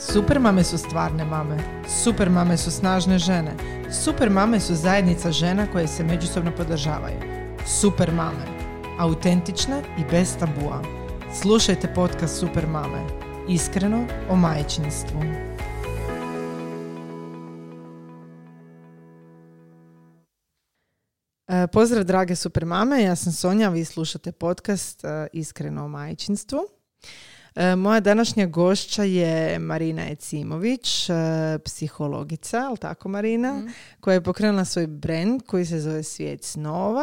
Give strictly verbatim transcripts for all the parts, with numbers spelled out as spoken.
Super mame su stvarne mame, super mame su snažne žene, super mame su zajednica žena koje se međusobno podržavaju. Super mame, autentične i bez tabua. Slušajte podcast Super mame, iskreno o majčinstvu. Pozdrav drage super mame, ja sam Sonja, vi slušate podcast Iskreno o majčinstvu. Moja današnja gošća je Marina Ecimović, psihologica, ali tako Marina, mm. koja je pokrenula svoj brand koji se zove Svijet snova.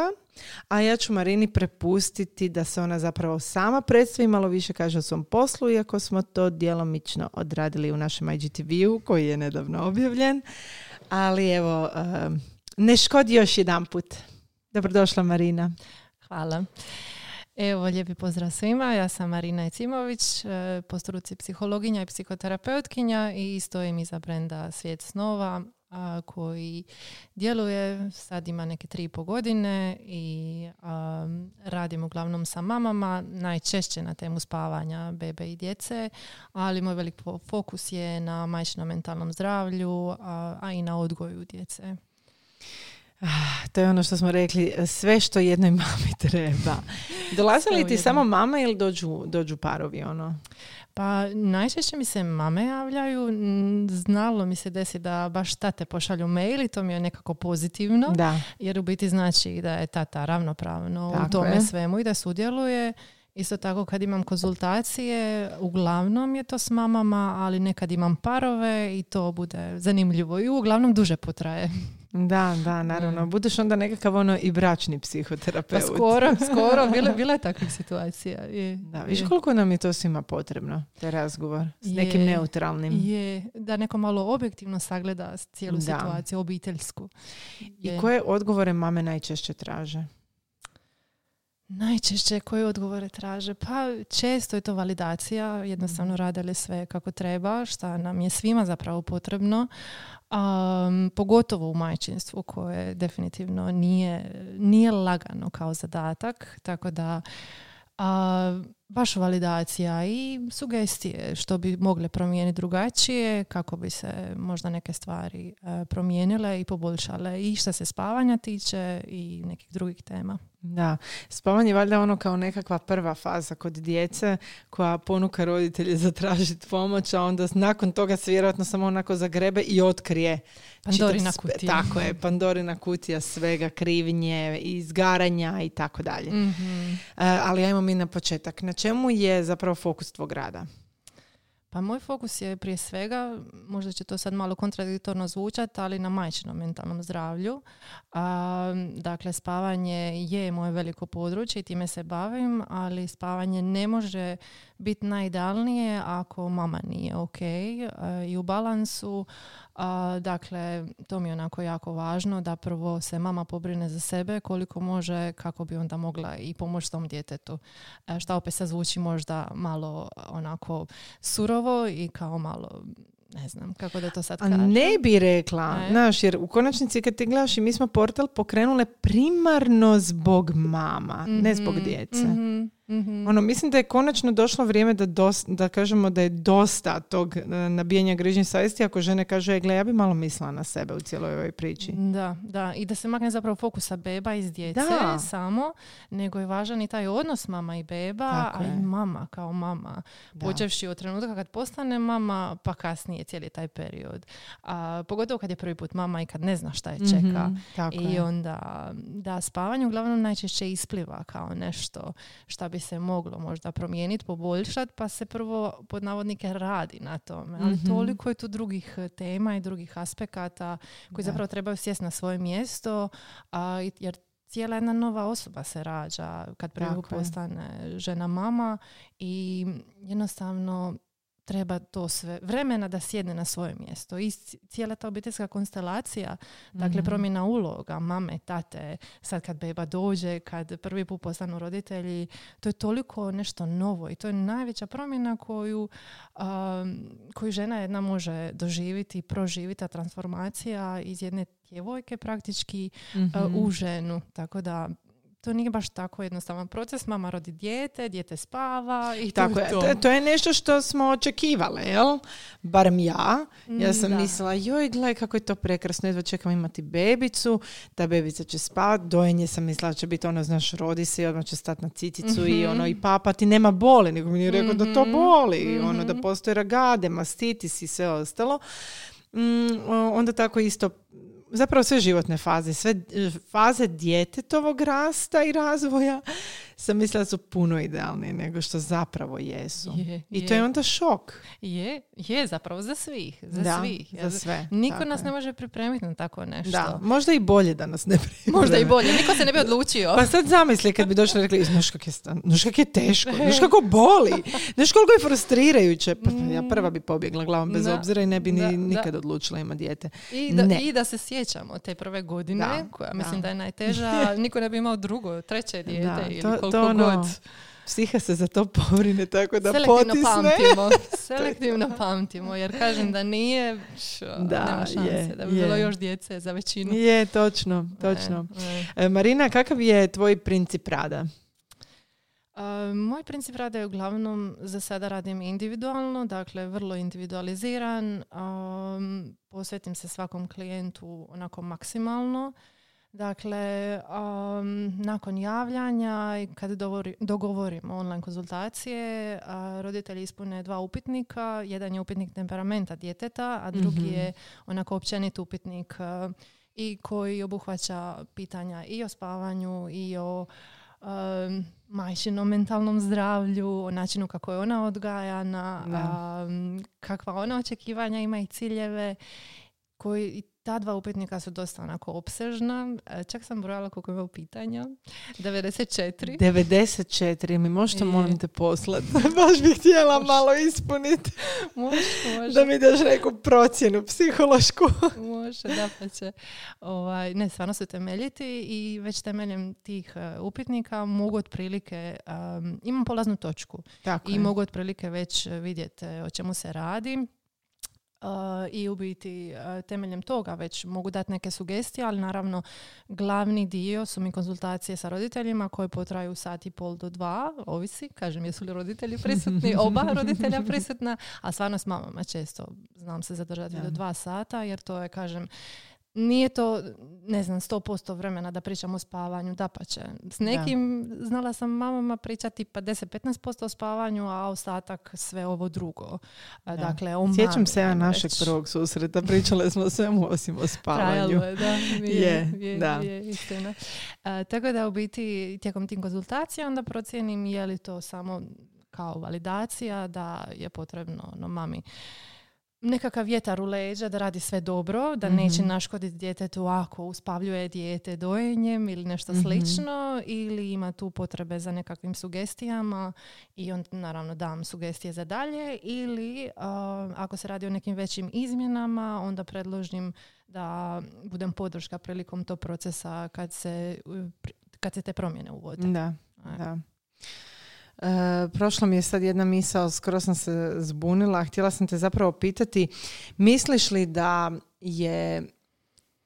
A ja ću Marini prepustiti da se ona zapravo sama predstavi, malo više kaže o svom poslu, iako smo to djelomično odradili u našem I G T V-u koji je nedavno objavljen. Ali evo, ne škodi još jedan put. Dobrodošla Marina. Hvala. Evo, lijepi pozdrav svima. Ja sam Marina Ecimović, po struci psihologinja i psihoterapeutkinja i stojim iza brenda Svijet snova a, koji djeluje, sad ima neke tri i po godine i a, radim uglavnom sa mamama, najčešće na temu spavanja bebe i djece, ali moj velik fokus je na majčinom mentalnom zdravlju, a, a i na odgoju djece. To je ono što smo rekli, sve što jednoj mami treba. Dolaze li ti samo mama ili dođu, dođu parovi? Ono? Pa najčešće mi se mame javljaju. Znalo mi se desi da baš tate pošalju mail i to mi je nekako pozitivno. Da. Jer u biti znači da je tata ravnopravno tako u tome je. Svemu i da sudjeluje. Isto tako kad imam konzultacije, uglavnom je to s mamama, ali nekad imam parove i to bude zanimljivo i uglavnom duže potraje. Da, da, naravno. Budeš onda nekakav ono i bračni psihoterapeut. Pa skoro, skoro. Bile, bila je takva situacija. Je, da, viš je. Koliko nam je to svima potrebno, taj razgovor s je, nekim neutralnim. Je, da neko malo objektivno sagleda cijelu da. Situaciju, obiteljsku. Je. I koje odgovore mame najčešće traže? Najčešće koje odgovore traže? Pa često je to validacija, jednostavno radili sve kako treba, šta nam je svima zapravo potrebno, um, pogotovo u majčinstvu koje definitivno nije, nije lagano kao zadatak, tako da um, baš validacija i sugestije što bi mogle promijeniti drugačije, kako bi se možda neke stvari uh, promijenile i poboljšale i što se spavanja tiče i nekih drugih tema. Da, spavanje je valjda ono kao nekakva prva faza kod djece koja ponuka roditelje zatražiti pomoć, a onda nakon toga se vjerojatno samo onako zagrebe i otkrije. Pandorina sp- kutija. Tako je, Pandorina kutija svega, krivnje, izgaranja i tako dalje. Mm-hmm. Uh, ali ajmo mi na početak. Na čemu je zapravo fokus tvog rada? Pa moj fokus je prije svega, možda će to sad malo kontradiktorno zvučati, ali na majčinom mentalnom zdravlju. A, dakle, spavanje je moje veliko područje i time se bavim, ali spavanje ne može biti najidealnije ako mama nije ok a, i u balansu. A, dakle, to mi je onako jako važno da prvo se mama pobrine za sebe koliko može kako bi onda mogla i pomoći tom djetetu. A, šta opet sad zvuči možda malo onako surovo i kao malo, ne znam, kako da to sad kažem. A ne bi rekla, ne. Znaš, jer u konačnici kad ti gledaš i mi smo portal pokrenule primarno zbog mama, mm-hmm. ne zbog djece. Mm-hmm. Mm-hmm. Ono, mislim da je konačno došlo vrijeme da, dos, da kažemo da je dosta tog nabijanja grižnjih savjesti ako žene kažu, e, gle, ja bi malo mislila na sebe u cijeloj ovoj priči. Da, da, i da se makne zapravo fokusa beba iz djece da. Samo, nego je važan i taj odnos mama i beba, tako a je. I mama kao mama. Da. Počevši od trenutka kad postane mama, pa kasnije cijeli taj period. A, pogotovo kad je prvi put mama i kad ne zna šta je čeka. Mm-hmm, i onda, da, spavanje uglavnom najčešće ispliva kao nešto šta bi bi se moglo možda promijeniti, poboljšati, pa se prvo pod navodnike radi na tome. Ali mm-hmm. toliko je tu drugih tema i drugih aspekata koji da. Zapravo trebaju sjesti na svoje mjesto, a, jer cijela jedna nova osoba se rađa kad prvo postane žena mama i jednostavno treba to sve vremena da sjedne na svoje mjesto. I cijela ta obiteljska konstelacija, dakle mm-hmm. promjena uloga, mame, tate, sad kad beba dođe, kad prvi put postanu roditelji, to je toliko nešto novo i to je najveća promjena koju, um, koju žena jedna može doživjeti i proživjeti, a transformacija iz jedne djevojke praktički mm-hmm. uh, u ženu. Tako da to nije baš tako jednostavan proces. Mama rodi dijete, dijete spava i tako je. To. to je nešto što smo očekivale, jel? Barem ja. Ja sam da. mislila, joj, gledaj kako je to prekrasno, jedva čekam imati bebicu, ta bebica će spavati, dojenje sam mislila će biti ono, znaš, rodi se i odmah će stati na cicicu mm-hmm. i ono, i papa ti nema boli, nego mi je rekao mm-hmm. da to boli, mm-hmm. ono, da postoje ragade, mastitis i sve ostalo. Mm, onda tako isto, zapravo sve životne faze, sve faze djetetovog rasta i razvoja sam mislila su puno idealnije nego što zapravo jesu. Je, I je. to je onda šok. Je, je zapravo za svih. Za da, svih. Za sve. Niko nas je. ne može pripremiti na tako nešto. Da, možda i bolje da nas ne pripremi. Možda i bolje, niko se ne bi odlučio. Pa sad zamisli kad bi došli i rekli, znaš kako je, stan, znaš kako je teško, znaš kako boli, znaš koliko je frustrirajuće. Pa, ja prva bi pobjegla glavom bez da, obzira i ne bi ni, da, nikad da. odlučila ima dijete. I da, i da se sjećamo te prve godine, da, koja mislim da, da je najteža, niko ne bi imao drugo, treće dijete da, ili to, koliko to ono, god. Psiha se za to povrine, tako da selektivno potisne. Pamtimo, selektivno pamtimo, jer kažem da nije, šo, da, nema šanse, je, da bi je. bilo još djece za većinu. Je, točno, točno. E, e. Marina, kakav je tvoj princip rada? Uh, moj princip rada je uglavnom, za sada radim individualno, dakle vrlo individualiziran, um, posvetim se svakom klijentu onako maksimalno. Dakle, um, nakon javljanja i kad dovori, dogovorimo online konzultacije, uh, roditelji ispune dva upitnika, jedan je upitnik temperamenta djeteta, a drugi mm-hmm. je onako općenit upitnik uh, i koji obuhvaća pitanja i o spavanju i o Um, majčinom mentalnom zdravlju, o načinu kako je ona odgajana, um, kakva ona očekivanja ima i ciljeve. Koji, i ta dva upitnika su dosta onako opsežna. Čak sam brojala koliko imao pitanja. devedeset četiri devedeset četiri mi možete, I... molim te, poslati. Baš bih htjela Mož... malo ispuniti. Može, može. Da mi daš neku procjenu psihološku. Može, da pa će. Ovaj, ne, stvarno su temeljiti i već temeljem tih uh, upitnika mogu otprilike, um, imam polaznu točku. Tako i je. Mogu otprilike već vidjeti o čemu se radi. Uh, i u biti uh, temeljem toga već mogu dati neke sugestije, ali naravno glavni dio su mi konzultacije sa roditeljima koje potraju sat i pol do dva, ovisi, kažem, jesu li roditelji prisutni, oba roditelja prisutna, a stvarno s mamama često znam se zadržati ja. do dva sata, jer to je, kažem, nije to, ne znam, sto posto vremena da pričam o spavanju, dapače. S nekim, da. znala sam mamama pričati pa deset do petnaest posto o spavanju, a ostatak sve ovo drugo. Da. Dakle, o Sjećam se ja našeg već. prvog susreta, pričale smo o svemu osim o spavanju. Trajalo je, da, je, je, je, da. je istina. A, tako da u biti tijekom tim konzultacija onda procijenim je li to samo kao validacija da je potrebno no, mami nekakav vjetar u leđa da radi sve dobro, da mm-hmm. neće naškoditi djetetu ako uspavljuje dijete dojenjem ili nešto mm-hmm. slično, ili ima tu potrebe za nekakvim sugestijama i onda naravno dam sugestije za dalje, ili uh, ako se radi o nekim većim izmjenama, onda predložim da budem podrška prilikom tog procesa kad se, kad se te promjene uvode. Da, Aj. da. E, prošla mi je sad jedna misao, skoro sam se zbunila, htjela sam te zapravo pitati, misliš li da je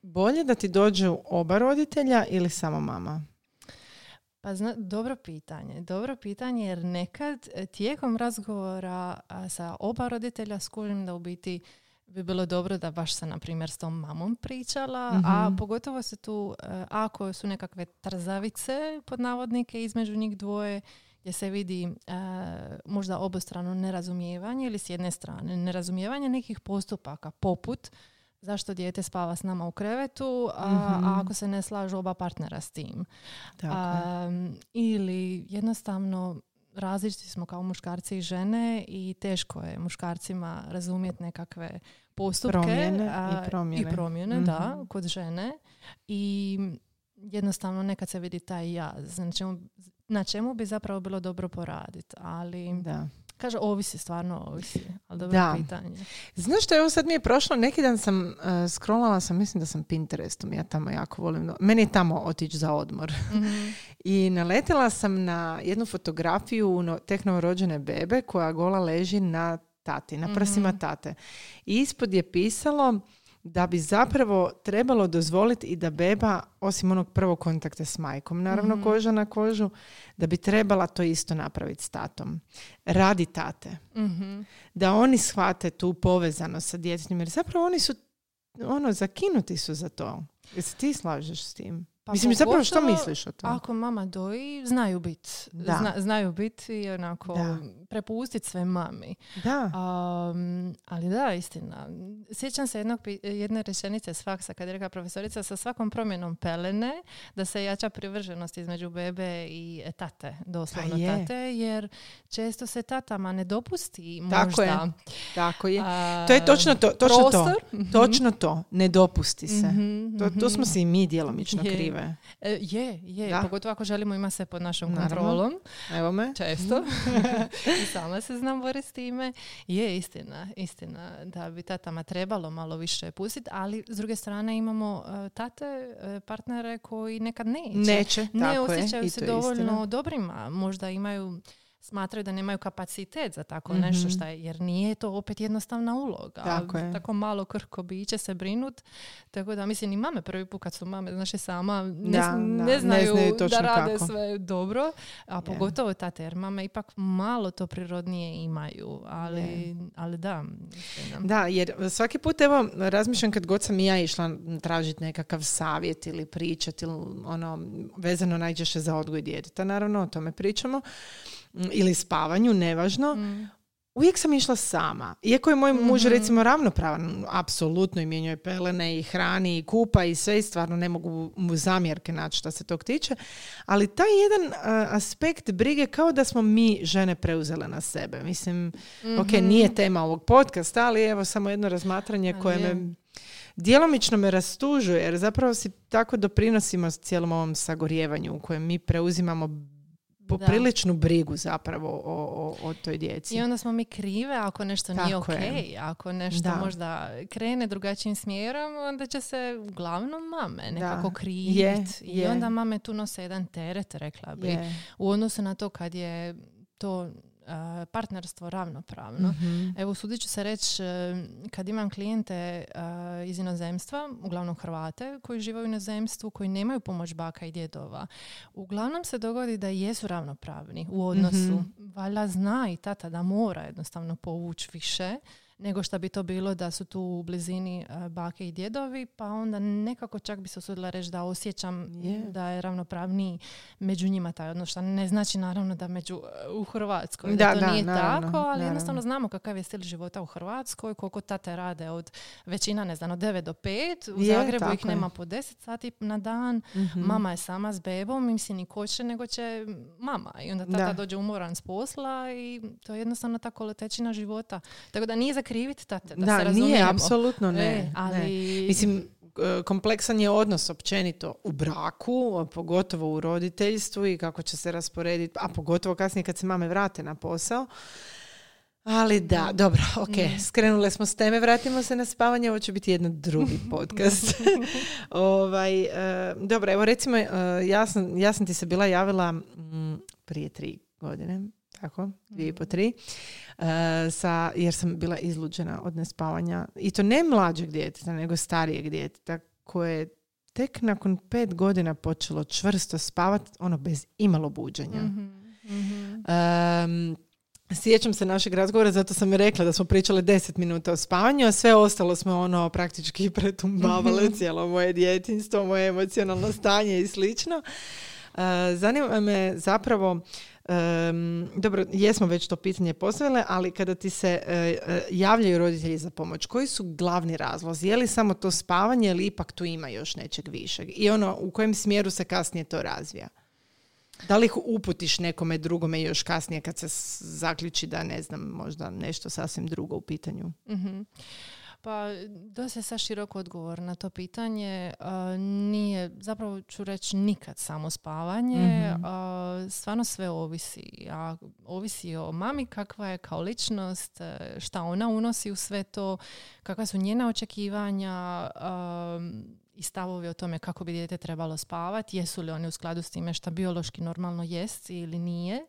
bolje da ti dođu oba roditelja ili samo mama? Pa zna, dobro pitanje, dobro pitanje, jer nekad tijekom razgovora sa oba roditelja skužim da u biti bi bilo dobro da baš sam, na primjer, s tom mamom pričala, mm-hmm. a pogotovo se tu, ako su nekakve trzavice, pod navodnike, između njih dvoje, gdje se vidi e, možda obostrano nerazumijevanje ili s jedne strane nerazumijevanje nekih postupaka, poput zašto dijete spava s nama u krevetu, a, mm-hmm. a ako se ne slažu oba partnera s tim. A, ili jednostavno različiti smo kao muškarci i žene i teško je muškarcima razumjeti nekakve postupke promjene, a, i promjene, i promjene mm-hmm. da, kod žene. I jednostavno nekad se vidi taj jaz. Znači, na čemu bi zapravo bilo dobro poraditi, ali da. kaže, ovisi, stvarno ovisi, ali dobro da. pitanje. Znaš što, evo sad mi je prošlo, neki dan sam uh, scrollala sam, mislim da sam Pinterestom, ja tamo jako volim, do... meni je tamo otići za odmor. Mm-hmm. I naletjela sam na jednu fotografiju no, tek novorođene bebe koja gola leži na tati, na prsima mm-hmm. tate. I ispod je pisalo da bi zapravo trebalo dozvoliti i da beba, osim onog prvog kontakta s majkom, naravno mm-hmm. koža na kožu, da bi trebala to isto napraviti s tatom. Radi tate. Mm-hmm. Da oni shvate tu povezanost sa djetetom, jer zapravo oni su ono, zakinuti su za to. Jer se ti slažeš s tim? Pa mislim, zapravo što misliš o tom? Ako mama doji, znaju biti. Zna, znaju biti i onako da. Prepustiti sve mami. Da. Um, ali da, istina. Sjećam se jednog, jedne rečenice s faksa kad je rekla profesorica, sa svakom promjenom pelene da se jača privrženost između bebe i tate. Doslovno pa tate. Jer često se tatama ne dopusti možda. Tako je. Tako je. A, to je točno to. Točno prostor. To. Mm-hmm. Točno to. Ne dopusti se. Mm-hmm. To, to smo se i mi djelomično krivi. Je, je. Da. Pogotovo ako želimo imati se pod našom kontrolom. Evo me. Često. I sama se znam bore s time. Je, istina. Istina da bi tatama trebalo malo više pustiti, ali s druge strane imamo tate, partnere koji nekad neće. Neće, ne tako osjećaju je. Se dovoljno istina. Dobrima. Možda imaju... smatraju da nemaju kapacitet za tako mm-hmm. nešto šta je, jer nije to opet jednostavna uloga. Tako, tako malo krhko biće se brinut. Tako da, mislim, i mame prvi put kad su mame, znači sama ne, da, ne, da, znaju, ne znaju da rade kako. Sve dobro, a yeah. pogotovo tate, jer mame ipak malo to prirodnije imaju, ali, yeah. ali da. Istina. Da, jer svaki put, evo, razmišljam kad god sam i ja išla tražiti nekakav savjet ili pričat ili ono, vezano najčešće za odgoj djeteta, naravno, o tome pričamo. Ili spavanju, nevažno, mm. uvijek sam išla sama. Iako je moj mm-hmm. muž recimo ravnopravan, apsolutno i mijenjuje pelene i hrani i kupa i sve i stvarno ne mogu mu zamjerke naći što se tog tiče, ali taj jedan a, aspekt brige kao da smo mi žene preuzele na sebe. Mislim, mm-hmm. ok, nije tema ovog podcasta, ali evo samo jedno razmatranje koje je. me... Djelomično me rastužuje jer zapravo si tako doprinosimo cijelom ovom sagorijevanju u kojem mi preuzimamo popriličnu brigu zapravo o, o, o toj djeci. I onda smo mi krive ako nešto tako nije ok. Je. Ako nešto da. Možda krene drugačijim smjerom, onda će se uglavnom mame nekako kriviti. I je. Onda mame tu nose jedan teret, rekla bi. Je. U odnosu na to kad je to... partnerstvo ravnopravno. Mm-hmm. Evo, sudit ću se reći, kad imam klijente uh, iz inozemstva, uglavnom Hrvate, koji žive u inozemstvu, koji nemaju pomoć baka i djedova, uglavnom se dogodi da jesu ravnopravni u odnosu. Mm-hmm. Valjda zna i tata da mora jednostavno povući više nego što bi to bilo da su tu u blizini uh, bake i djedovi, pa onda nekako čak bi se usudila reći da osjećam yeah. da je ravnopravniji među njima taj odnos. Što ne znači naravno da među uh, u Hrvatskoj, da, da to da, nije naravno, tako, ali naravno. Jednostavno znamo kakav je stil života u Hrvatskoj, koliko tate rade od većina, ne znam, od devet do pet, u je, Zagrebu ih je. Nema po deset sati na dan, mm-hmm. mama je sama s bebom, im si ni koče, nego će mama. I onda tata da. Dođe umoran s posla i to je jednostavno ta kolotečina života. Tako da nije za kriviti tate, da, da se razumijemo. Da, nije, apsolutno ne. E, ali... ne. Mislim, kompleksan je odnos općenito u braku, pogotovo u roditeljstvu i kako će se rasporediti, a pogotovo kasnije kad se mame vrate na posao. Ali da, dobro, ok, ne. Skrenule smo s teme, vratimo se na spavanje, ovo će biti jedan drugi podcast. ovaj, e, dobro, evo recimo, e, ja, sam, ja sam ti se bila javila m, prije tri godine, tako, dvije i po tri, uh, sa, jer sam bila izluđena od nespavanja. I to ne mlađeg djeteta, nego starijeg djeteta, koje je tek nakon pet godina počelo čvrsto spavati, ono, bez imalo buđenja. Mm-hmm. Mm-hmm. Um, sjećam se našeg razgovora, zato sam rekla da smo pričale deset minuta o spavanju, a sve ostalo smo ono praktički pretumbavale cijelo moje djetinjstvo, moje emocionalno stanje i slično. Uh, zanima me zapravo Um, dobro, jesmo već to pitanje postavile, ali kada ti se uh, javljaju roditelji za pomoć, koji su glavni razlozi? Je li samo to spavanje ili ipak tu ima još nečeg višeg? I ono, u kojem smjeru se kasnije to razvija? Da li ih uputiš nekome drugome još kasnije kad se zaključi da, ne znam, možda nešto sasvim drugo u pitanju? Mm-hmm. Pa dosta sa širok odgovor na to pitanje. Uh, nije, zapravo ću reći nikad samo spavanje. Mm-hmm. Uh, stvarno sve ovisi. A ovisi o mami kakva je kao ličnost, šta ona unosi u sve to, kakva su njena očekivanja, uh, i stavovi o tome kako bi dijete trebalo spavati, jesu li oni u skladu s time što biološki normalno jest ili nije.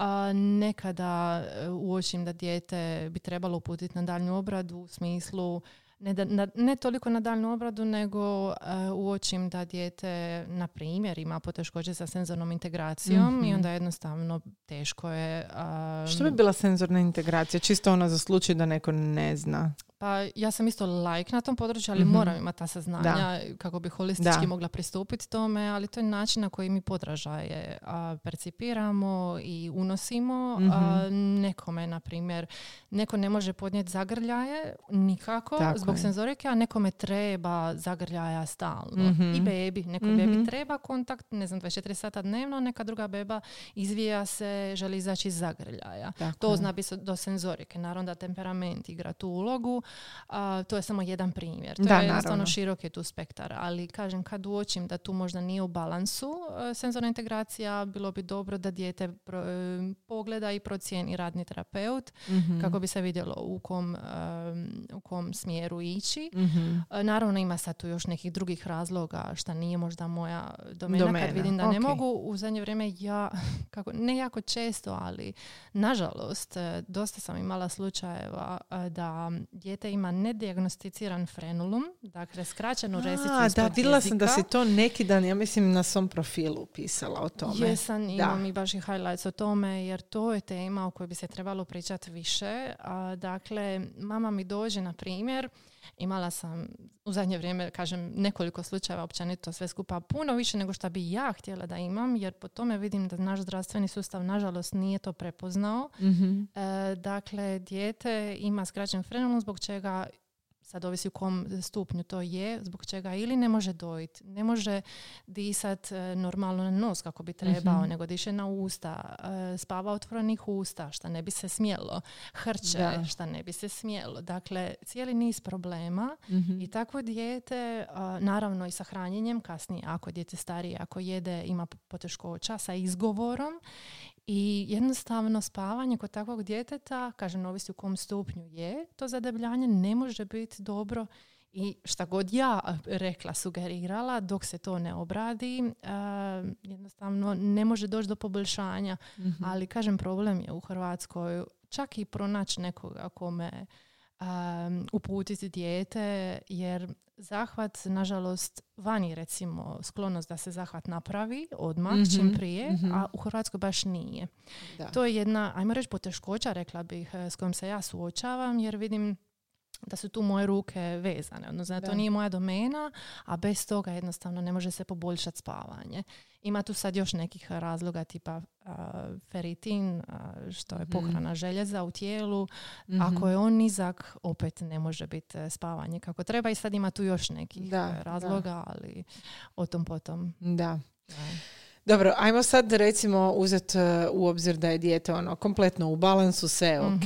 A nekada uočim da dijete bi trebalo uputiti na daljnju obradu u smislu ne, da, na, ne toliko na daljnu obradu, nego uh, uočim da dijete, na primjer, ima poteškoće sa senzornom integracijom, mm-hmm. i onda jednostavno teško je... Uh, Što bi bila senzorna integracija? Čisto ona za slučaj da neko ne zna. Pa ja sam isto laik na tom području, ali mm-hmm. moram imati ta saznanja da. kako bi holistički da. mogla pristupiti tome, ali to je način na koji mi podražaje a, percipiramo i unosimo. Mm-hmm. A, nekome, na primjer, neko ne može podnijeti zagrljaje nikako Tako zbog je. senzorike, a nekome treba zagrljaja stalno. Mm-hmm. I bebi. Nekoj mm-hmm. bebi treba kontakt, ne znam, dvadeset četiri sata dnevno, neka druga beba izvija se, želi izaći iz zagrljaja. Tako to je. zna biti do senzorike. Naravno da temperament igra tu ulogu. Uh, to je samo jedan primjer. To da, je jednostavno širok je tu spektar. Ali kažem, kad uočim da tu možda nije u balansu uh, senzorna integracija, bilo bi dobro da dijete pro, uh, pogleda i procijeni radni terapeut, mm-hmm. kako bi se vidjelo u kom, uh, u kom smjeru ići. Mm-hmm. Uh, naravno ima sad tu još nekih drugih razloga šta nije možda moja domena, domena. kad vidim da okay. ne mogu. U zadnje vrijeme ja, kako, ne jako često, ali nažalost uh, dosta sam imala slučajeva uh, da dijete ima nedijagnosticiran frenulum, dakle skraćenu resicu ispod jezika. Da, vidjela sam da si to neki dan, ja mislim, na svom profilu pisala o tome. Jesam, imam i baš i highlights o tome, jer to je tema o kojoj bi se trebalo pričati više. A, dakle, mama mi dođe, na primjer, imala sam u zadnje vrijeme, kažem, nekoliko slučajeva, općenito sve skupa, puno više nego što bi ja htjela da imam, jer po tome vidim da naš zdravstveni sustav, nažalost, nije to prepoznao. Mm-hmm. E, dakle, dijete ima skraćen frenulum, zbog čega, sad ovisi u kom stupnju to je, zbog čega ili ne može dojiti, ne može disati normalno na nos kako bi trebao, mm-hmm. nego diše na usta, spava otvorenih usta, šta ne bi se smjelo, hrče, da. šta ne bi se smjelo. Dakle, cijeli niz problema, mm-hmm. i takvo dijete, naravno i sa hranjenjem kasnije, ako dijete starije, ako jede, ima poteškoća sa izgovorom. I jednostavno spavanje kod takvog djeteta, kažem, ovisi u kom stupnju je to zadebljanje, ne može biti dobro i šta god ja rekla, sugerirala, dok se to ne obradi, uh, jednostavno ne može doći do poboljšanja. Mm-hmm. Ali, kažem, problem je u Hrvatskoj čak i pronaći nekoga kome um, uputiti dijete, jer zahvat, nažalost, vani, recimo, sklonost da se zahvat napravi odmah, mm-hmm. čim prije, mm-hmm. a u Hrvatskoj baš nije. Da. To je jedna, ajmo reći, poteškoća, rekla bih, s kojom se ja suočavam, jer vidim da su tu moje ruke vezane. Odnosno, da to nije moja domena, a bez toga jednostavno ne može se poboljšati spavanje. Ima tu sad još nekih razloga, tipa uh, feritin, uh, što je pohrana mm. željeza u tijelu. Mm-hmm. Ako je on nizak, opet ne može biti spavanje kako treba. I sad ima tu još nekih da, razloga, da. ali o tom potom. Da. da. Dobro, ajmo sad, recimo, uzeti u obzir da je dijete ono kompletno u balansu, sve je ok,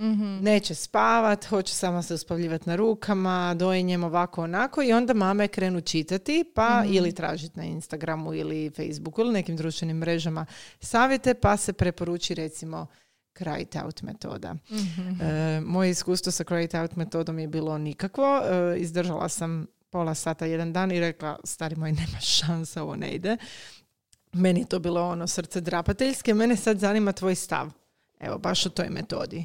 mm-hmm. neće spavat, hoće sama se uspavljivati na rukama, dojenjem ovako onako, i onda mame krenu čitati, pa mm-hmm. ili tražiti na Instagramu ili Facebooku ili nekim društvenim mrežama savjete, pa se preporuči, recimo, cry-out metoda. Mm-hmm. E, moje iskustvo sa cry-out metodom je bilo nikakvo, e, izdržala sam pola sata, jedan dan i rekla, stari moj, nema šansa, ovo ne ide. Meni je to bilo ono srce drapateljske. Mene sad zanima tvoj stav. Evo, baš o toj metodi.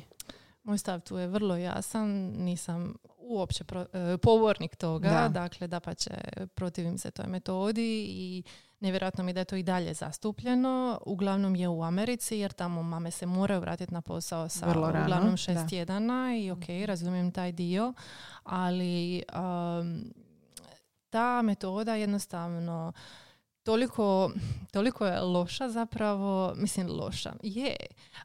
Moj stav tu je vrlo jasan. Nisam uopće pro, e, pobornik toga. Da. Dakle, dapače, protivim se toj metodi i nevjerojatno mi da je to i dalje zastupljeno. Uglavnom je u Americi, jer tamo mame se moraju vratiti na posao sa rano, uglavnom šest da. tjedana i ok, razumijem taj dio, ali um, ta metoda jednostavno Toliko, toliko je loša zapravo, mislim loša, je.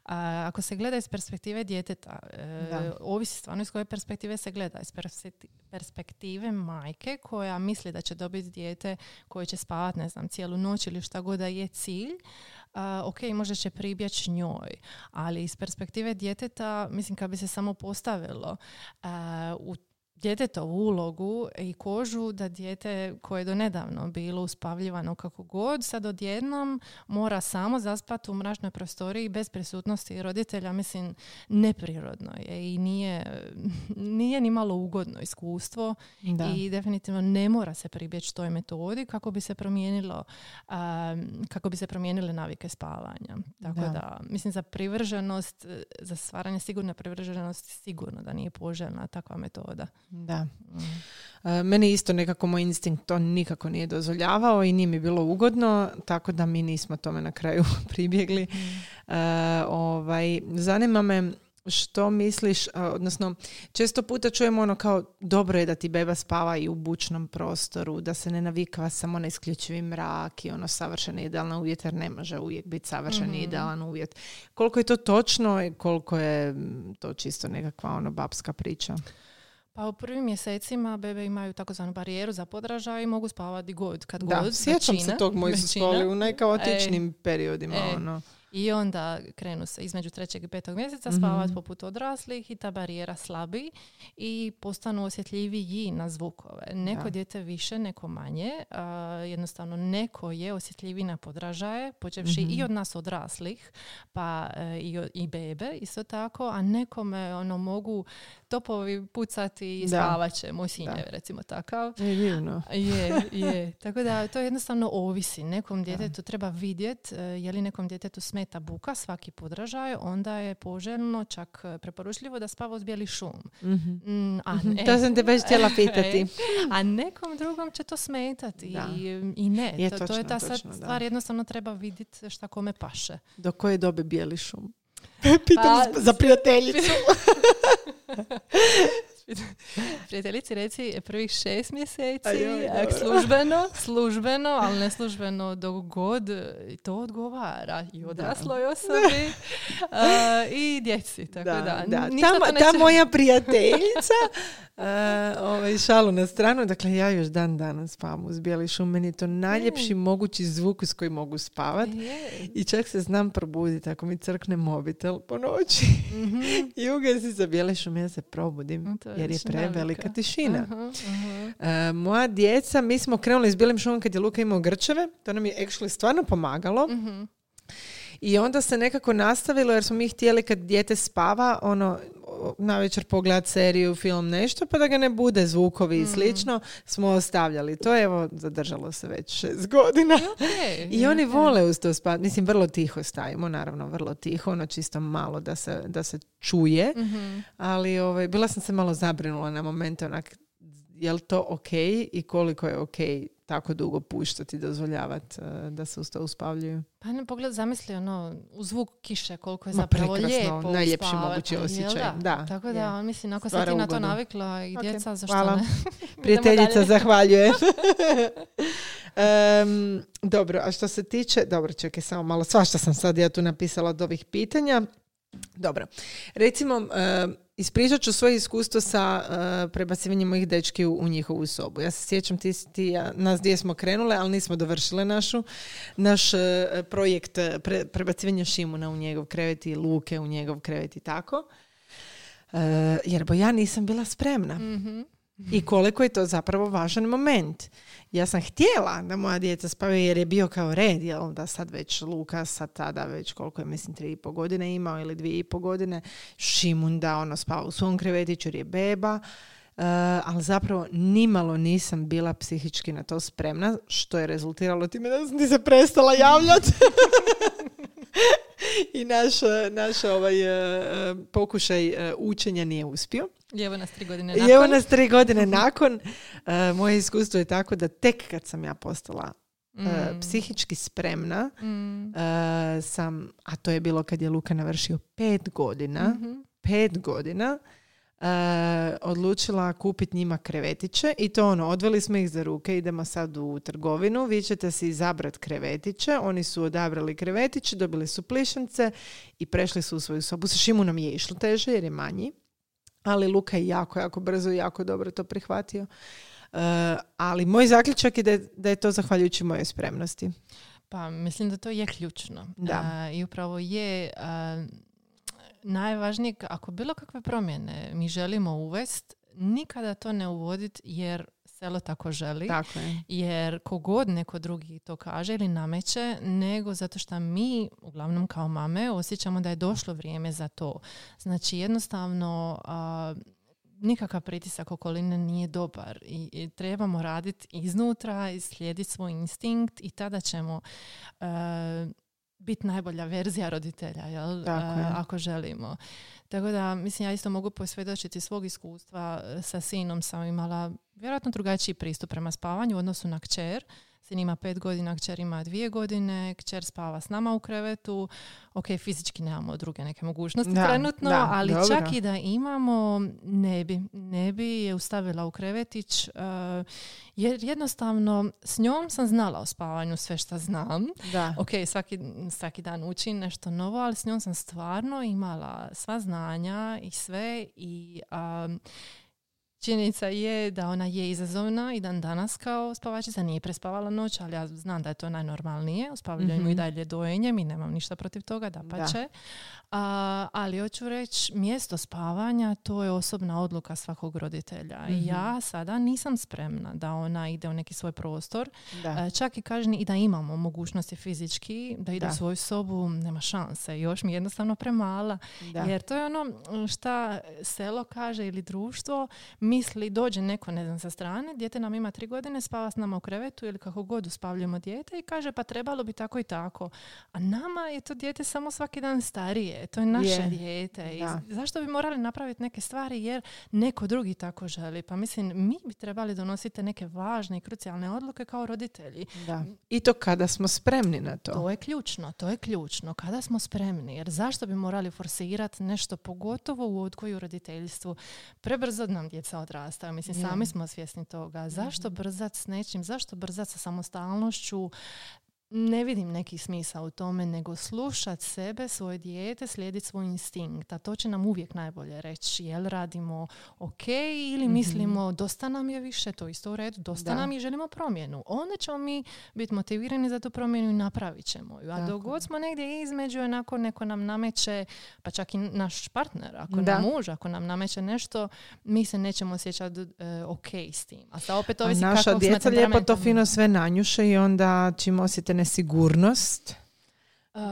A, ako se gleda iz perspektive djeteta, e, ovisi stvarno iz koje perspektive se gleda, iz perspektive majke koja misli da će dobiti dijete koje će spavati, ne znam, cijelu noć ili šta god da je cilj, a, ok, možda će pribjeći njoj, ali iz perspektive djeteta, mislim, kad bi se samo postavilo a, u djetetovu ulogu i kožu da dijete koje je donedavno bilo uspavljivano kako god, sad odjednom mora samo zaspati u mračnoj prostoriji bez prisutnosti roditelja, mislim, neprirodno je i nije, nije ni malo ugodno iskustvo da. i definitivno ne mora se pribjeći toj metodi kako bi se promijenilo um, kako bi se promijenile navike spavanja. Tako da. da, mislim, za privrženost, za stvaranje sigurne privrženosti sigurno da nije poželjna takva metoda. Da. Meni isto nekako moj instinkt to nikako nije dozvoljavao i nije mi bilo ugodno, tako da mi nismo tome na kraju pribjegli. Mm. E, ovaj, zanima me što misliš, odnosno često puta čujemo ono kao dobro je da ti beba spava i u bučnom prostoru, da se ne navikava samo na isključivi mrak i ono savršen idealan uvjet, jer ne može uvijek biti savršen mm-hmm. idealan uvjet. Koliko je to točno i koliko je to čisto nekakva ono babska priča? Pa u prvim mjesecima bebe imaju takozvanu barijeru za podražaj i mogu spavati god kad da, god. Da, sjećam većina, se tog moji su spali u najkaotičnim e, periodima. E, ono. I onda krenu se između trećeg i petog mjeseca spavati mm-hmm. poput odraslih i ta barijera slabi i postanu osjetljiviji na zvukove. Neko da. dijete više, neko manje. A, jednostavno neko je osjetljiviji na podražaje, počevši mm-hmm. i od nas odraslih, pa e, i, i bebe isto tako, a nekome ono, mogu topovi pucati i spavat će. Moj sinjev recimo takav. Je divno. Je, je. Tako da to jednostavno ovisi. Nekom djetetu treba vidjeti je li nekom djetetu smeta meta buka, svaki podražaj, onda je poželjno, čak preporučljivo da spava uz bijeli šum. Mm-hmm. A ne, to sam te baš htjela pitati. A nekom drugom će to smetati. I, i ne. Je, to, točno, to je ta točno, stvar. Da. Jednostavno treba vidjeti šta kome paše. Do koje dobe bijeli šum? Pitam pa, za prijateljicu. Prijateljici reci prvih šest mjeseci Ajoj, službeno, službeno, ali ne službeno dok god to odgovara i odrasloj osobi uh, i djeci. Tako da, da. da. Ta, neće... ta moja prijateljica uh, ovaj, šalu na stranu, dakle ja još dan danas spavam uz bijeli šum, meni je to najljepši mm. mogući zvuk s koji mogu spavat yeah. i čak se znam probuditi ako mi crkne mobitel po noći mm-hmm. i ugasi za bijeli šum, ja se probudim to jer je prevelika tišina. Uh-huh, uh-huh. Uh, moja djeca, mi smo krenuli s bijelim šumom kad je Luka imao grčeve, to nam je actually stvarno pomagalo. Uh-huh. I onda se nekako nastavilo jer smo mi htjeli kad dijete spava, ono, na večer pogledat seriju, film, nešto, pa da ga ne bude zvukovi i mm. slično, smo ostavljali. To je, evo, zadržalo se već šest godina. Okay, I okay. oni vole uz to spavati. Mislim, vrlo tiho stavimo, naravno, vrlo tiho, ono čisto malo da se, da se čuje, mm-hmm. ali ovaj, bila sam se malo zabrinula na momente, onak, je li to ok i koliko je ok tako dugo puštati, dozvoljavati uh, da se uz to uspavljuju. Pa ne pogled, zamisli ono, u zvuk kiše koliko je Ma, zapravo lijepo uspavati. Najljepši mogući osjećaj. Da? Da. Tako da, yeah. mislim, ako se ti na to navikla i okay. djeca, zašto Hvala. ne? Prijateljica, zahvaljujem. um, dobro, a što se tiče, dobro, čekaj samo malo, svašta sam sad ja tu napisala od ovih pitanja. Dobro, recimo... Um, Ispričat ću svoje iskustvo sa uh, prebacivanjem mojih dečki u, u njihovu sobu. Ja se sjećam, ti, ti ja, nas dvije smo krenule, ali nismo dovršile našu, naš uh, projekt pre, prebacivanja Šimuna u njegov krevet i Luke u njegov krevet i tako. Uh, jer bo ja nisam bila spremna. Mm-hmm. I koliko je to zapravo važan moment. Ja sam htjela da moja djeca spavaju jer je bio kao red, jel da sad već Luka, sad tada već koliko je, mislim, tri i po godine imao ili dvije i po godine, Šimun da ono spava u svom krevetiću jer je beba, uh, ali zapravo nimalo nisam bila psihički na to spremna, što je rezultiralo time da sam ti se prestala javljati. I naš, naš ovaj, uh, pokušaj uh, učenja nije uspio. I evo nas tri godine nakon. I evo nas tri godine nakon. Uh, moje iskustvo je tako da tek kad sam ja postala mm. uh, psihički spremna, mm. uh, sam, a to je bilo kad je Luka navršio pet godina, mm-hmm. pet godina, Uh, odlučila kupiti njima krevetiće i to ono, odveli smo ih za ruke, idemo sad u trgovinu, vi ćete si izabrati krevetiće, oni su odabrali krevetiće, dobili su plišance i prešli su u svoju sobu. Sa Šimunom je išlo teže jer je manji, ali Luka je jako, jako brzo i jako dobro to prihvatio. Uh, ali moj zaključak je da je, da je to zahvaljujući mojoj spremnosti. Pa mislim da to je ključno. Da. Uh, I upravo je... Uh, Najvažnije, ako bilo kakve promjene mi želimo uvesti, nikada to ne uvoditi jer selo tako želi. Tako je. Jer kogod neko drugi to kaže ili nameće, nego zato što mi, uglavnom kao mame, osjećamo da je došlo vrijeme za to. Znači jednostavno... A, nikakav pritisak okoline nije dobar i, i trebamo raditi iznutra i slijediti svoj instinkt i tada ćemo... A, biti najbolja verzija roditelja, jel? Tako je. A, ako želimo. Tako da, mislim, ja isto mogu posvjedočiti svog iskustva sa sinom. Sam imala vjerojatno drugačiji pristup prema spavanju u odnosu na kćer. Sin ima pet godina, kćer ima dvije godine, kćer spava s nama u krevetu. Ok, fizički nemamo druge neke mogućnosti da, trenutno, da, ali dobro. Čak i da imamo, ne bi. Ne bi je ustavila u krevetić, uh, jer jednostavno s njom sam znala o spavanju sve što znam. Da. Ok, svaki, svaki dan učim nešto novo, ali s njom sam stvarno imala sva znanja i sve i... Um, činjenica je da ona je izazovna i dan danas kao spavačica, nije prespavala noć, ali ja znam da je to najnormalnije. Uspavljaju mm-hmm. i dalje dojenjem i nemam ništa protiv toga, dapače. Da. Ali hoću reći, mjesto spavanja, to je osobna odluka svakog roditelja. Mm-hmm. Ja sada nisam spremna da ona ide u neki svoj prostor. Da. Čak i kažem i da imamo mogućnosti fizički, da ide da. u svoju sobu, nema šanse. Još mi jednostavno premala. Da. Jer to je ono šta selo kaže ili društvo, misli, dođe neko, ne znam, sa strane, dijete nam ima tri godine, spava s nama u krevetu ili kako god uspavljamo dijete i kaže pa trebalo bi tako i tako. A nama je to dijete samo svaki dan starije. To je naše je. dijete. I zašto bi morali napraviti neke stvari jer neko drugi tako želi? Pa mislim, mi bi trebali donositi neke važne i krucijalne odluke kao roditelji. Da. I to kada smo spremni na to. To je ključno, to je ključno. Kada smo spremni. Jer zašto bi morali forsirati nešto pogotovo u odgoju i roditeljstvu? Prebrzo nam djeca odrastaju. Mislim, mm. sami smo svjesni toga. Zašto brzat s nečim? Zašto brzat sa samostalnošću? Ne vidim neki smisao u tome, nego slušat sebe, svoje dijete, slijediti svoj instinkt. A to će nam uvijek najbolje reći. Jel radimo ok ili mm-hmm. mislimo dosta nam je više, to isto u redu, dosta da. nam je, želimo promjenu. Onda ćemo mi biti motivirani za tu promjenu i napravit ćemo ju. A dok god smo negdje između, onako neko nam nameće, pa čak i naš partner, ako da. nam muž, ako nam nameće nešto, mi se nećemo osjećati uh, ok s tim. A sad opet ovisi kako smo temperamentom. Naša djeca lijepo to fino sve nanjuše i onda ćemo osjetiti nesigurnost.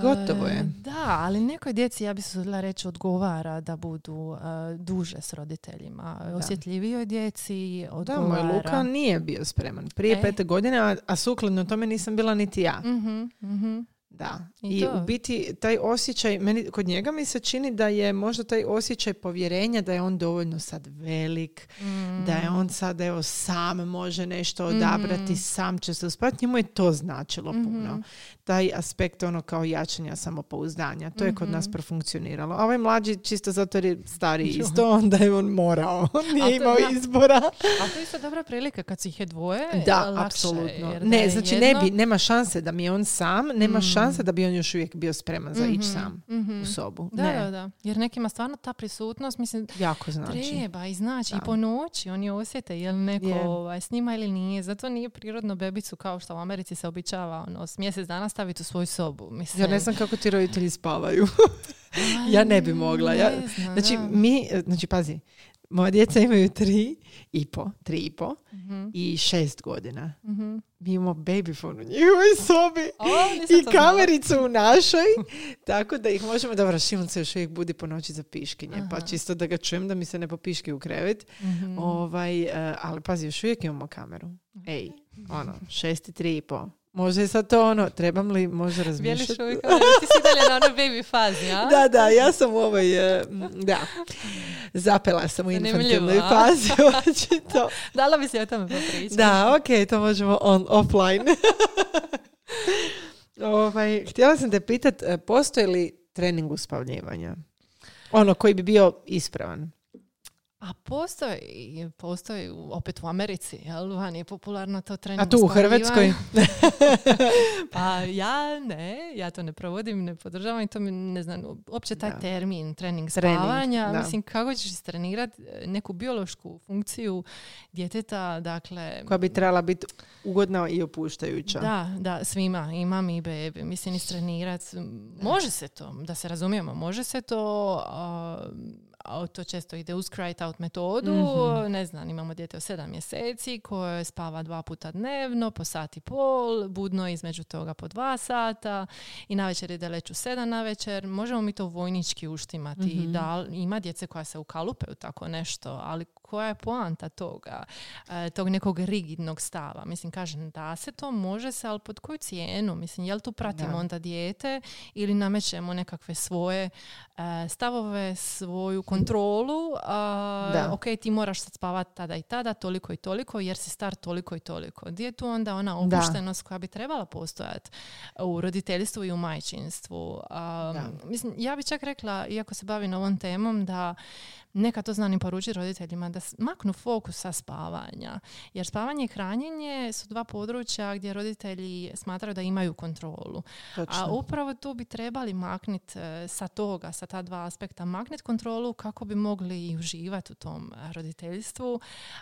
Gotovo je. E, da, ali nekoj djeci, ja bih se odla reći, odgovara da budu uh, duže s roditeljima. Da. Osjetljivijoj djeci odgovara. Da, moj Luka nije bio spreman. Prije e. pete godine, a, a sukladno tome nisam bila niti ja. Mm-hmm, mm-hmm. Da. I, I u biti taj osjećaj, meni, kod njega mi se čini da je možda taj osjećaj povjerenja da je on dovoljno sad velik, mm. da je on sad evo sam može nešto odabrati, mm. sam će se uspati. Njemu je to značilo mm-hmm. puno. Taj aspekt ono kao jačanja samopouzdanja. To je kod mm-hmm. nas profunkcioniralo. A ovaj mlađi čisto zato jer je stariji isto, onda je on morao. On nije imao na... izbora. A to je isto dobra prilika kad si ih je dvoje. Da, apsolutno. Ne, znači jedno... ne bi, nema šanse da mi je on sam, nema mm. šanse da bi on još uvijek bio spreman za mm-hmm. ići sam mm-hmm. u sobu. Da, ne. da, da. Jer nekima stvarno ta prisutnost, mislim, jako znači. Treba i znači. Da. I po noći oni osjete je li neko je. Ovaj, s njima ili nije. Zato nije prirodno bebicu kao što u Americi se običava ono, s mjesec dana staviti u svoju sobu. Mislim. Ja ne znam kako ti roditelji spavaju. Ja ne bi mogla. Ja, znači, mi, znači, pazi, moja djeca imaju tri i po, tri i po mm-hmm. i šest godina. Mm-hmm. Mi imamo babyfon u njihovoj sobi o, i kamericu u našoj, tako da ih možemo, dobro, Šimon se još uvijek budi po noći za piškinje, aha. pa čisto da ga čujem da mi se ne popiški u krevet. Mm-hmm. Ovaj, ali pazi, još uvijek imamo kameru. Ej, ono, šest i tri i po. Može je sad to ono, trebam li, može razmišljati. Bijeliš uvijek, ti si dalje na ono baby fazi, a? Da, da, ja sam ovaj, da, zapela sam u infantilnoj fazi, očito. Dala bi se o tome popričati. Da, okej, okay, to možemo on, offline. ovaj, htjela sam te pitati, postoji li trening uspavljivanja? Ono koji bi bio ispravan. A postoji, postoji opet u Americi, jel? Vani je popularno to trening. A tu u Hrvatskoj? Pa ja ne, ja to ne provodim, ne podržavam i to mi ne znam, uopće taj da. termin trening spavanja. Trening, mislim, kako ćeš istrenirati neku biološku funkciju djeteta, dakle... koja bi trebala biti ugodna i opuštajuća. Da, da, svima, i mami i bebi. Mislim, istrenirati, može se to, da se razumijemo, može se to... Uh, to često ide uz cry-out metodu, mm-hmm. ne znam, imamo dijete od sedam mjeseci koje spava dva puta dnevno, po sat i pol, budno između toga po dva sata i navečer ide leću sedam navečer. Možemo mi to vojnički uštimati. Mm-hmm. Da, ima djece koja se ukalupe u tako nešto, ali koja je poanta toga, e, tog nekog rigidnog stava? Mislim, kažem, da se to može se, ali pod koju cijenu? Mislim, jel tu pratimo da. onda dijete ili namećemo nekakve svoje e, stavove, svoju kontrolu? E, ok, ti moraš sad spavati tada i tada, toliko i toliko, jer si star toliko i toliko. Gdje je tu onda ona opuštenost da. koja bi trebala postojati u roditeljstvu i u majčinstvu? E, mislim, ja bih čak rekla, iako se bavim ovom temom, da neka to znanim poruči roditeljima da maknu fokus sa spavanja. Jer spavanje i hranjenje su dva područja gdje roditelji smatraju da imaju kontrolu. Točno. A upravo tu bi trebali makniti sa toga, sa ta dva aspekta, makniti kontrolu kako bi mogli i uživati u tom roditeljstvu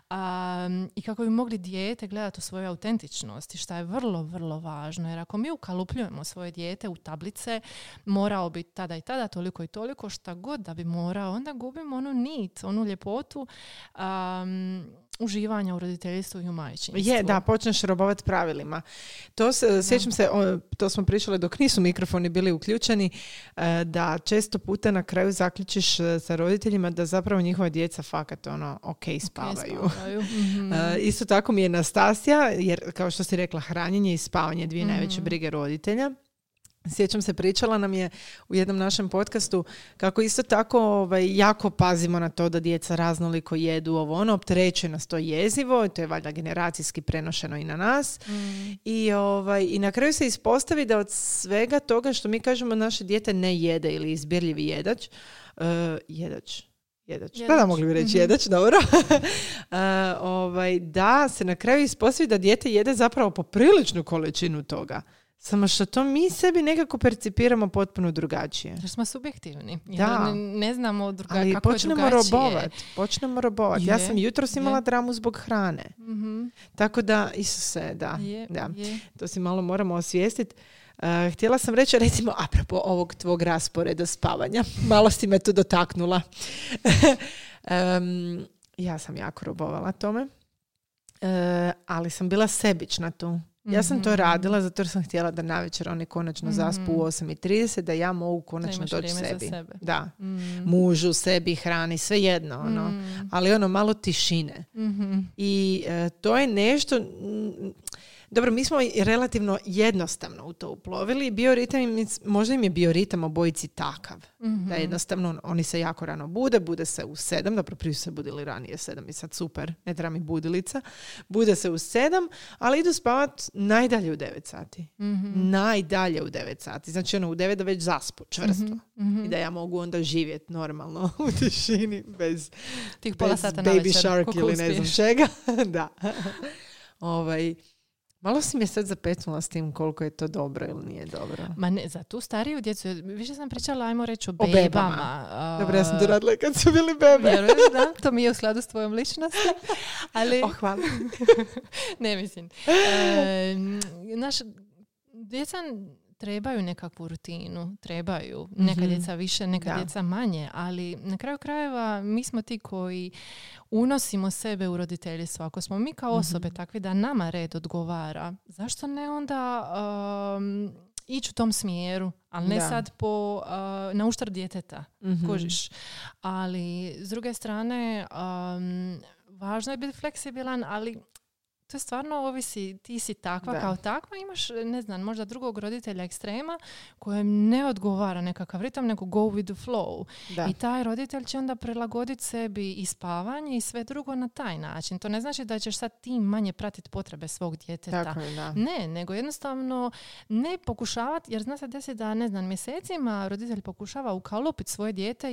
um, i kako bi mogli dijete gledati u svoju autentičnost, što je vrlo, vrlo važno. Jer ako mi ukalupljujemo svoje dijete u tablice, morao bi tada i tada, toliko i toliko, šta god da bi morao, onda gubimo onu nit, onu ljepotu um, uživanja u roditeljstvu i u majčinstvu. Je, da, počneš robovati pravilima. To se, sjećam se, o, to smo pričali dok nisu mikrofoni bili uključeni, da često puta na kraju zaključiš sa roditeljima da zapravo njihova djeca fakat ono, ok, spavaju. Okay, spavaju. Mm-hmm. Isto tako mi je Nastasija, jer kao što si rekla, hranjenje i spavanje, dvije mm-hmm. najveće brige roditelja. Sjećam se, pričala nam je u jednom našem podcastu kako isto tako ovaj, jako pazimo na to da djeca raznoliko jedu, ovo ono, opterećuje nas to jezivo, to je valjda generacijski prenošeno i na nas. Mm. I, ovaj, i na kraju se ispostavi da od svega toga što mi kažemo naše dijete ne jede ili izbirljivi jedač, uh, jedač. Jedač. jedač. Pa da, mogli bi reći jedač, dobro. uh, ovaj, da se na kraju ispostavi da dijete jede zapravo popriličnu količinu toga. Samo što to mi sebi nekako percipiramo potpuno drugačije. Jer smo subjektivni. Da. Ne, ne znamo druga, ali kako je drugačije. Robovati, počnemo robovati. Je, ja sam jutros imala je. dramu zbog hrane. Mm-hmm. Tako da, Isuse, da. Je, da. Je. To si malo moramo osvijestiti. Uh, htjela sam reći, recimo, apropo ovog tvog rasporeda spavanja. Malo si me tu dotaknula. um, ja sam jako robovala tome. Uh, ali sam bila sebična tu. Ja sam to radila zato jer sam htjela da navečer oni konačno mm-hmm. zaspu u osam i trideset, da ja mogu konačno doći sebi. Sebe. Da. Mm-hmm. Mužu, sebi, hrani, sve jedno. Mm-hmm. Ono. Ali ono, malo tišine. Mm-hmm. I e, to je nešto... M, dobro, mi smo relativno jednostavno u to uplovili. Bioritam, možda im je bioritam obojici takav. Mm-hmm. Da jednostavno oni se jako rano bude, bude se u sedam, dobro, prije su se budili ranije sedam i sad super, ne treba mi budilica. Bude se u sedam, ali idu spavat najdalje u devet sati. Mm-hmm. Najdalje u devet sati. Znači ono, u devet da već zaspu, čvrstvo. Mm-hmm. I da ja mogu onda živjeti normalno u tišini bez, tih pola bez sata baby navečer, shark ili ne znam čega. Da. ovaj... Malo si mi sad zapetnula s tim koliko je to dobro ili nije dobro. Ma ne, za tu stariju djecu, više sam pričala, ajmo reći o bebama. O bebama. Dobro, ja sam to radila kad su bili bebe. Vjerujem, da, to mi je u skladu s tvojom ličnosti. Ali... Oh, hvala. Ne mislim. E, naš, djeca... Trebaju nekakvu rutinu, trebaju. Neka mm-hmm. djeca više, neka da. djeca manje, ali na kraju krajeva mi smo ti koji unosimo sebe u roditeljstvo. Ako smo mi kao osobe mm-hmm. takvi da nama red odgovara, zašto ne onda um, ići u tom smjeru? Ali ne da. sad po, uh, na uštar djeteta, mm-hmm. kožiš. Ali s druge strane, um, važno je biti fleksibilan, ali... To je stvarno ovisi, ti si takva da. kao takva, imaš, ne znam, možda drugog roditelja ekstrema kojem ne odgovara nekakav ritam, nego go with the flow. Da. I taj roditelj će onda prilagoditi sebi i spavanje i sve drugo na taj način. To ne znači da ćeš sad ti manje pratiti potrebe svog djeteta. Tako je, da. Ne, nego jednostavno ne pokušavati, jer zna se desiti da, ne znam, mjesecima roditelj pokušava ukalupiti svoje dijete,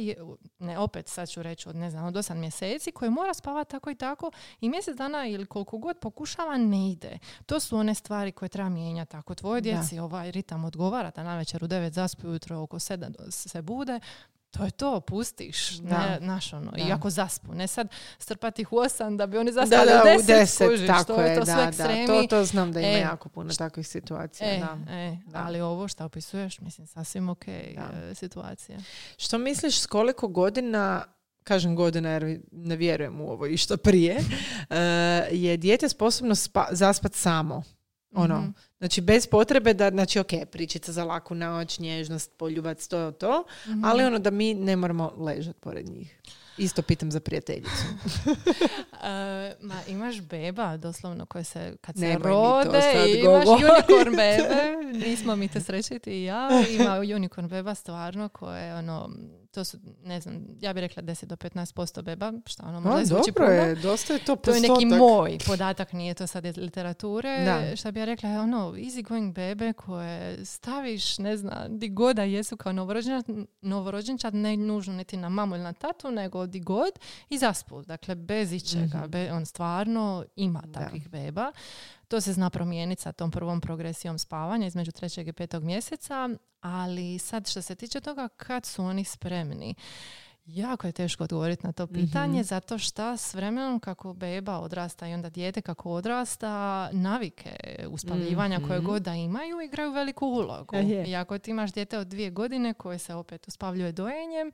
ne, opet sad ću reći od, ne znam, od osam mjeseci, koje mora spavati tako i tako i mjesec dana ili koliko god pokušava Pokušava, ne ide. To su one stvari koje treba mijenjati. Ako tvojoj djeci da. ovaj ritam odgovara, da navečer u devet zaspi, ujutro oko sedam se bude, to je to, pustiš. Ne, naš ono, da. I ako zaspu, ne sad strpati ih u osam da bi oni zaspali da, da, u deset, kužiš, tako to je, je to sve ekstremi. To, to znam da ima e, jako puno takvih situacija. E, da. E, da. Ali ovo što opisuješ, mislim, sasvim ok da. situacija. Što misliš s koliko godina kažem godina jer ne vjerujem u ovo i što prije, uh, je dijete sposobno spa- zaspati samo. Ono, mm-hmm. Znači bez potrebe da, znači ok, pričica za laku noć, nježnost, poljubac, to je to, mm-hmm. ali ono da mi ne moramo ležati pored njih. Isto pitam za prijateljicu. uh, ma imaš beba, doslovno, koje se kad se Nemoj rode, i imaš govori. Unicorn bebe, nismo mi te srećiti i ja, ima unicorn beba stvarno koje, ono, to su, ne znam, ja bih rekla deset do petnaest posto beba, što ono možda zvuči puno. Dobro je, dosta je to postotak. To je neki moj podatak, nije to sad iz literature, da. Što bih ja rekla, ono, easy going bebe koje staviš, ne znam, di god da jesu kao novorođenčad, novorođenčad ne nužno niti na mamu ili na tatu, nego di god i zaspu. Dakle, bez ičega. Mm-hmm. Be, on stvarno ima takvih da. Beba. To se zna promijeniti sa tom prvom progresijom spavanja između trećeg i petog mjeseca, ali sad što se tiče toga kad su oni spremni, jako je teško odgovoriti na to pitanje, mm-hmm. zato što s vremenom kako beba odrasta i onda dijete kako odrasta, navike uspavljivanja mm-hmm. koje god da imaju igraju veliku ulogu. Yeah. I ako ti imaš dijete od dvije godine koje se opet uspavljuje dojenjem,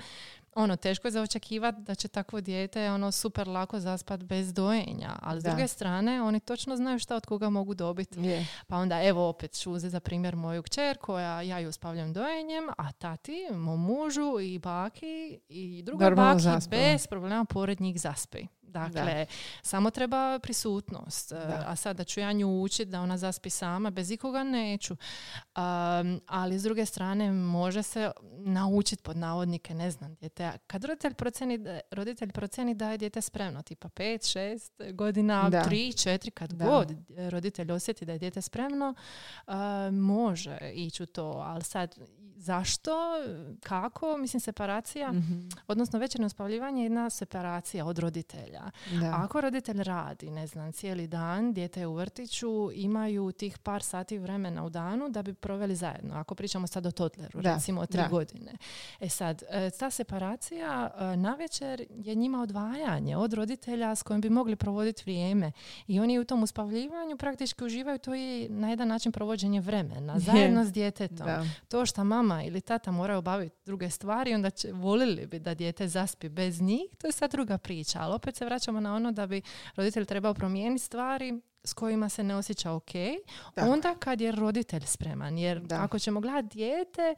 ono, teško je zaočekivati da će takvo dijete ono, super lako zaspati bez dojenja. Ali s da. Druge strane, oni točno znaju šta od koga mogu dobiti. Yeah. Pa onda, evo, opet ću uzeti za primjer moju kćer koja ja ju uspavljam dojenjem, a tati, mom mužu i baki i druga Normalno baki zaspa. Bez problema pored njih zaspi. Dakle, da. Samo treba prisutnost. Da. A sad da ću ja nju učiti da ona zaspi sama, bez ikoga neću. Um, ali s druge strane, može se naučiti pod navodnike, ne znam, djete. Kad roditelj proceni, roditelj proceni da je dijete spremno, tipa pet šest godina, da. tri četiri, kad da. God roditelj osjeti da je dijete spremno, uh, može ići u to. Ali sad, zašto? Kako? Mislim, separacija, mm-hmm. odnosno večernje uspavljivanje je jedna separacija od roditelja. Da. Ako roditelj radi, ne znam, cijeli dan, dijete je u vrtiću, imaju tih par sati vremena u danu da bi proveli zajedno. Ako pričamo sad o totleru, da. Recimo o tri da. Godine. E sad, ta separacija navečer je njima odvajanje od roditelja s kojim bi mogli provoditi vrijeme. I oni u tom uspavljivanju praktički uživaju to i na jedan način provođenje vremena, zajedno s djetetom. Da. To što mama ili tata moraju obaviti druge stvari, onda će, volili bi da dijete zaspi bez njih, to je sad druga priča. Ali opet se vraćamo na ono da bi roditelj trebao promijeniti stvari s kojima se ne osjeća ok, dakle. Onda kad je roditelj spreman. Jer da. Ako ćemo gledati dijete,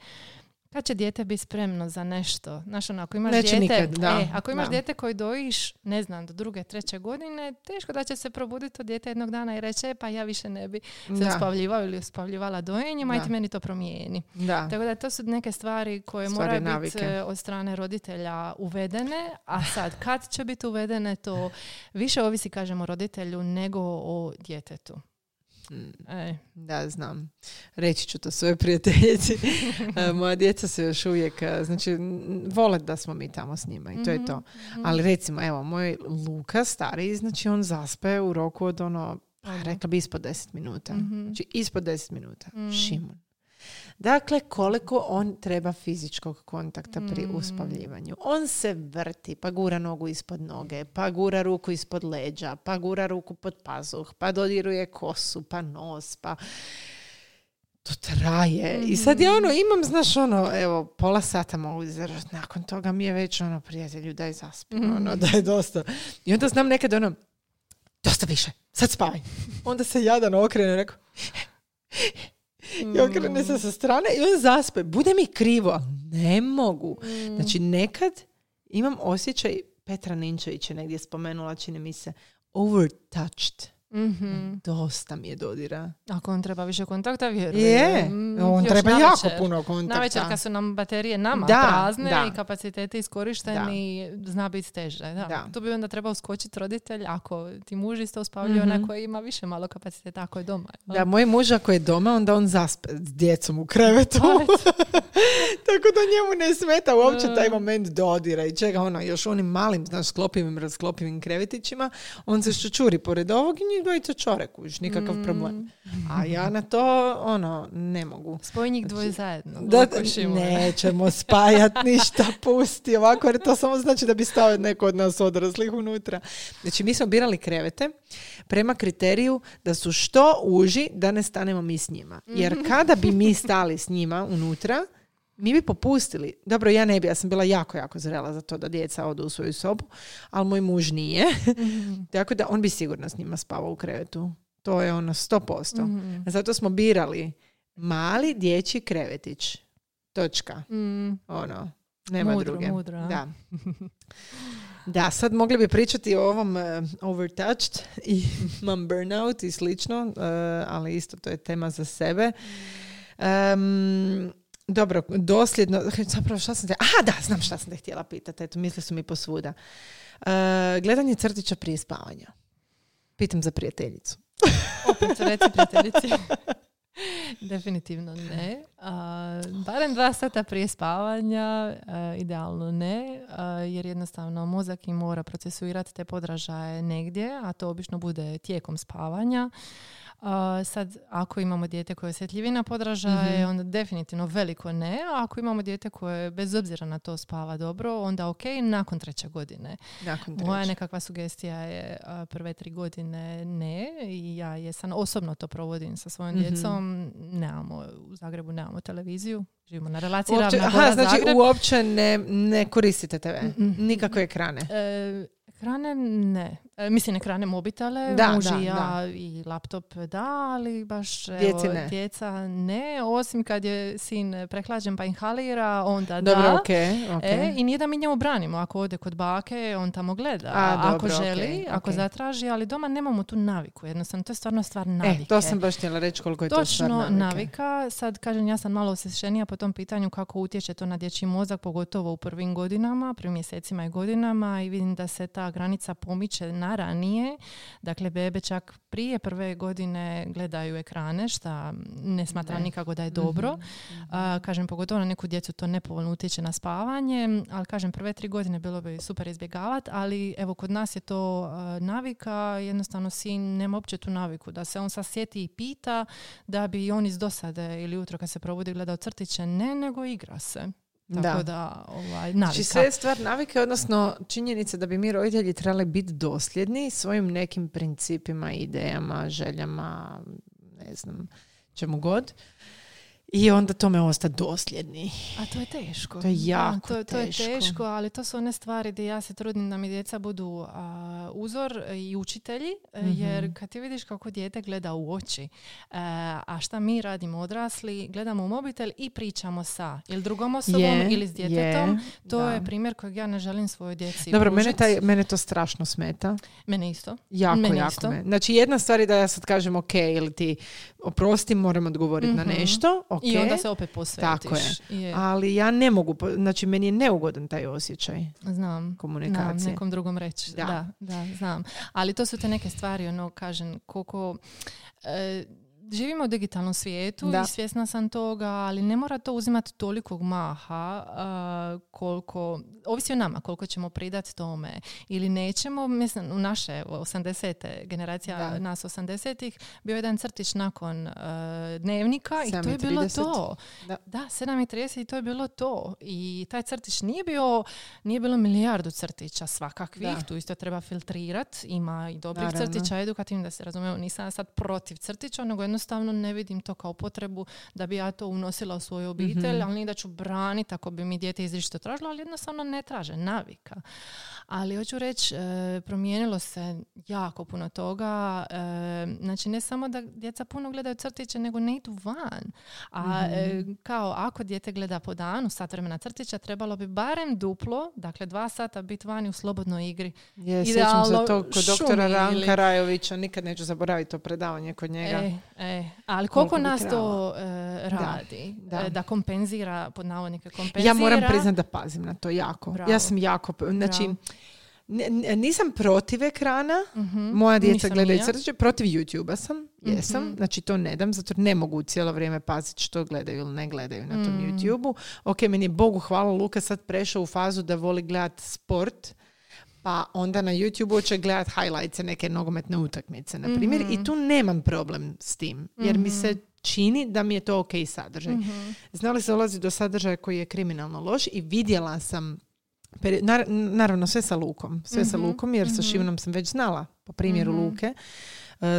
kad će dijete biti spremno za nešto? Znaš, ono, ako imaš dijete, nikad, da, e, ako imaš dijete koje dojiš, ne znam, do druge, treće godine, teško da će se probuditi to dijete jednog dana i reći, e, pa ja više ne bi se uspavljivao ili uspavljivala dojenjem, ajte meni to promijeni. Da. Tako da to su neke stvari koje stvari moraju biti od strane roditelja uvedene, a sad kad će biti uvedene, to više ovisi, kažemo, roditelju nego o djetetu. Aj. Da, znam. Reći ću to svoje prijateljici. Moja djeca se još uvijek, znači, vole da smo mi tamo s njima i to je to. Ali recimo, evo, moj Luka stariji, znači on zaspe u roku od ono, pa rekla bi ispod deset minuta. Znači, ispod deset minuta. Šimun. Dakle, koliko on treba fizičkog kontakta pri uspavljivanju. On se vrti, pa gura nogu ispod noge, pa gura ruku ispod leđa, pa gura ruku pod pazuh, pa dodiruje kosu, pa nos, pa to traje. I sad ja ono imam, znaš, ono, evo, pola sata mogu izdržati. Nakon toga mi je već ono, prijatelju, daj zaspim, ono, daj dosta. I onda znam nekad ono, dosta više, sad spavaj. Onda se jadan okrene i rekao, i okrene se sa strane i on zaspe. Bude mi krivo, ali ne mogu. Mm. Znači, nekad imam osjećaj, Petra Ninčović je negdje spomenula, čini mi se, overtouched. Mm-hmm. Dosta mi je dodira. Ako on treba više kontakta, vjerujem. Je, on još treba navečer, jako puno kontakta. Navečer kad su nam baterije nama da, prazne da. I kapacitete iskorišteni, da. Zna biti teže. Da. Da. Tu bi onda trebao skočiti roditelj, ako ti muž isto uspavljuje mm-hmm. ona koja ima više malo kapaciteta, ako je doma. Da, da moj muž ako je doma, onda on zaspe s djecom u krevetu. Tako da njemu ne smeta uopće taj moment dodira i čega ono, još onim malim, znaš, sklopivim, razklopivim krevetićima, on se ščučuri pored ovog i njih dvojica čore, kužiš, nikakav mm. problem. A ja na to, ono, ne mogu. Spoj njih dvoje zajedno. Da, nećemo spajat ništa, pusti ovako, jer to samo znači da bi stavio neko od nas odraslih unutra. Znači, mi smo birali krevete prema kriteriju da su što uži da ne stanemo mi s njima. Jer kada bi mi stali s njima unutra, mi bi popustili. Dobro, ja ne bi, ja sam bila jako, jako zrela za to da djeca odu u svoju sobu, ali moj muž nije. Mm-hmm. Tako da on bi sigurno s njima spavao u krevetu. To je ono sto posto. Mm-hmm. Zato smo birali mali dječji krevetić. Točka. Mm. Ono, nema mudro, druge. Mudro, da. Da, sad mogli bi pričati o ovom uh, overtouched i mam burnout i slično, uh, ali isto to je tema za sebe. Um, dobro, dosljedno, zapravo šta sam te... Aha, da, znam šta sam te htjela pitati, eto, misle su mi posvuda. Uh, gledanje crtića prije spavanja. Pitam za prijateljicu. Opet, reci prijateljici. Definitivno ne. A, barem dva sata prije spavanja, a, idealno ne, a, jer jednostavno mozak im mora procesuirati te podražaje negdje, a to obično bude tijekom spavanja. Uh, sad, ako imamo dijete koje je osjetljivi na podražaje, mm-hmm. onda definitivno veliko ne. A ako imamo dijete koje bez obzira na to spava dobro, onda ok, nakon treće godine. Nakon treće. Moja nekakva sugestija je uh, prve tri godine ne. I ja jesam, osobno to provodim sa svojom mm-hmm. djecom. Nemamo, u Zagrebu nemamo televiziju. Živimo na relaciji uopće, Ravna Gora, aha, znači Zagreb. Uopće ne, ne koristite te ve, mm-hmm. nikakve ekrane. E, Ekrane ne. E, mislim, ekrane, mobitele, da, muži, da, ja da. I laptop da, ali baš evo, ne. Djeca ne. Osim kad je sin prehlađen pa inhalira, onda dobro, da. Dobro, okay, okay. E, i nije da mi njemu branimo. Ako ode kod bake, on tamo gleda. A, dobro, ako želi, okay, ako okay. zatraži, ali doma nemamo tu naviku. Jednostavno, to je stvarno stvar navike. E, to sam baš htjela reći koliko je točno to stvar navike. Točno navika. Sad, kažem, ja sam malo osvještenija po tom pitanju kako utječe to na dječji mozak, pogotovo u prvim godinama, prvim mjesecima i godinama, i vidim da se ta granica pomiče na ranije. Dakle, bebe čak prije prve godine gledaju ekrane, šta ne smatra ne. nikako da je dobro. Mm-hmm. A, kažem, pogotovo na neku djecu to nepovoljno utječe na spavanje, ali kažem, prve tri godine bilo bi super izbjegavati, ali evo, kod nas je to a, navika, jednostavno sin nema uopće tu naviku, da se on sad sjeti i pita da bi on iz dosade ili jutro kad se probudi gledao crtiće, ne, nego igra se. Tako da, da ovaj, navika. Znači sve stvar navike, odnosno činjenica da bi mi roditelji trebali biti dosljedni svojim nekim principima, idejama, željama, ne znam, čemu god. I onda tome ostati dosljedni. A to je teško. To je jako to, to teško. To je teško, ali to su one stvari gdje ja se trudim da mi djeca budu a, uzor i učitelji, mm-hmm. jer kad ti vidiš kako dijete gleda u oči, a, a šta mi radimo odrasli, gledamo u mobitel i pričamo sa ili drugom osobom yeah, ili s djetetom, yeah, to da. je primjer kojeg ja ne želim svojoj djeci. Dobro, mene, taj, mene to strašno smeta. Mene isto. Jako, mene jako. Isto. Me. Znači jedna stvar je da ja sad kažem ok, ili ti oprosti, moram odgovoriti mm-hmm. na nešto, ok. I onda se opet posvetiš. Tako je. je. Ali ja ne mogu, znači meni je neugodan taj osjećaj. Znam. Komunikacije. Znam, nekom drugom reći. Da. da, da, znam. Ali to su te neke stvari, ono, kažem, koliko... E, živimo u digitalnom svijetu da. i svjesna sam toga, ali ne mora to uzimati tolikog maha uh, koliko, ovisi o nama, koliko ćemo pridati tome ili nećemo. Mislim, u naše osamdesete generacija, da. nas osamdesetih, bio jedan crtić nakon uh, dnevnika sedam i to je trideset bilo to. Da, da sedam i trideset i to je bilo to. I taj crtić nije bio, nije bilo milijardu crtića svakakvih, da. tu isto treba filtrirati, ima i dobrih Naravno. crtića, edukativnih, da se razumijemo, nisam sad protiv crtića, nego jedno jednostavno ne vidim to kao potrebu da bi ja to unosila u svoju obitelj, mm-hmm. ali nije da ću braniti ako bi mi dijete izričito tražilo, ali jednostavno ne traže, navika. Ali hoću reći, e, promijenilo se jako puno toga. E, znači, ne samo da djeca puno gledaju crtiće, nego ne idu van. A mm-hmm. e, kao ako dijete gleda po danu sat vremena crtića, trebalo bi barem duplo, dakle dva sata biti vani u slobodnoj igri. Je, sjećam se to kod doktora Ranka Rajovića, nikad neću zaboraviti to predavanje kod njega. E, E, ali koliko, koliko nas to uh, radi, da, da. da kompenzira, pod navodnike kompenzira. Ja moram priznati da pazim na to jako. Bravo. Ja sam jako, znači, n- nisam protiv ekrana, mm-hmm. moja djeca gledaju crtiće, protiv YouTube-a sam, mm-hmm. jesam, znači to ne dam, zato ne mogu cijelo vrijeme paziti što gledaju ili ne gledaju na tom mm-hmm. YouTube-u. Ok, meni je Bogu hvala, Luka sad prešao u fazu da voli gledati sport, pa onda na YouTube-u će gledati highlights neke nogometne utakmice, na primjer, mm-hmm. i tu nemam problem s tim, jer mm-hmm. mi se čini da mi je to ok sadržaj. Mm-hmm. Znali se dolazi do sadržaja koji je kriminalno loš i vidjela sam, nar- naravno sve sa Lukom, sve mm-hmm. sa Lukom, jer mm-hmm. sa Šivunom sam već znala, po primjeru mm-hmm. Luke,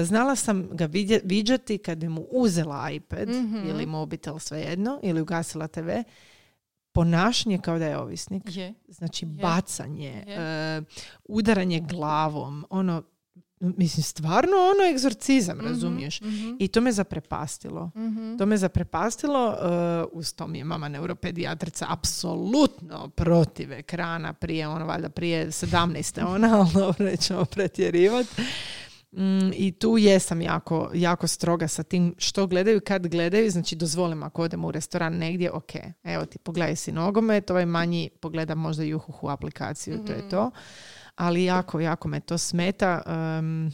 znala sam ga vidje, viđati kad bi mu uzela iPad mm-hmm. ili mobitel, svejedno, ili ugasila te ve, ponašanje kao da je ovisnik. Je. Znači je. Bacanje, je. Uh, udaranje glavom, ono, mislim, stvarno ono egzorcizam, mm-hmm, razumiješ? Mm-hmm. I to me zaprepastilo. Mm-hmm. To me zaprepastilo, uh, uz to mi je mama neuropedijatrica apsolutno protiv ekrana prije, ono, valjda prije sedamnaeste ona, ali dobro, nećemo pretjerivati. Mm, I tu jesam jako, jako stroga sa tim što gledaju, kad gledaju. Znači, dozvolim ako odem u restoran negdje, ok, evo ti pogledaj si nogomet, ovaj manji pogleda možda Juhuhu aplikaciju, mm-hmm, to je to. Ali jako, jako me to smeta, um,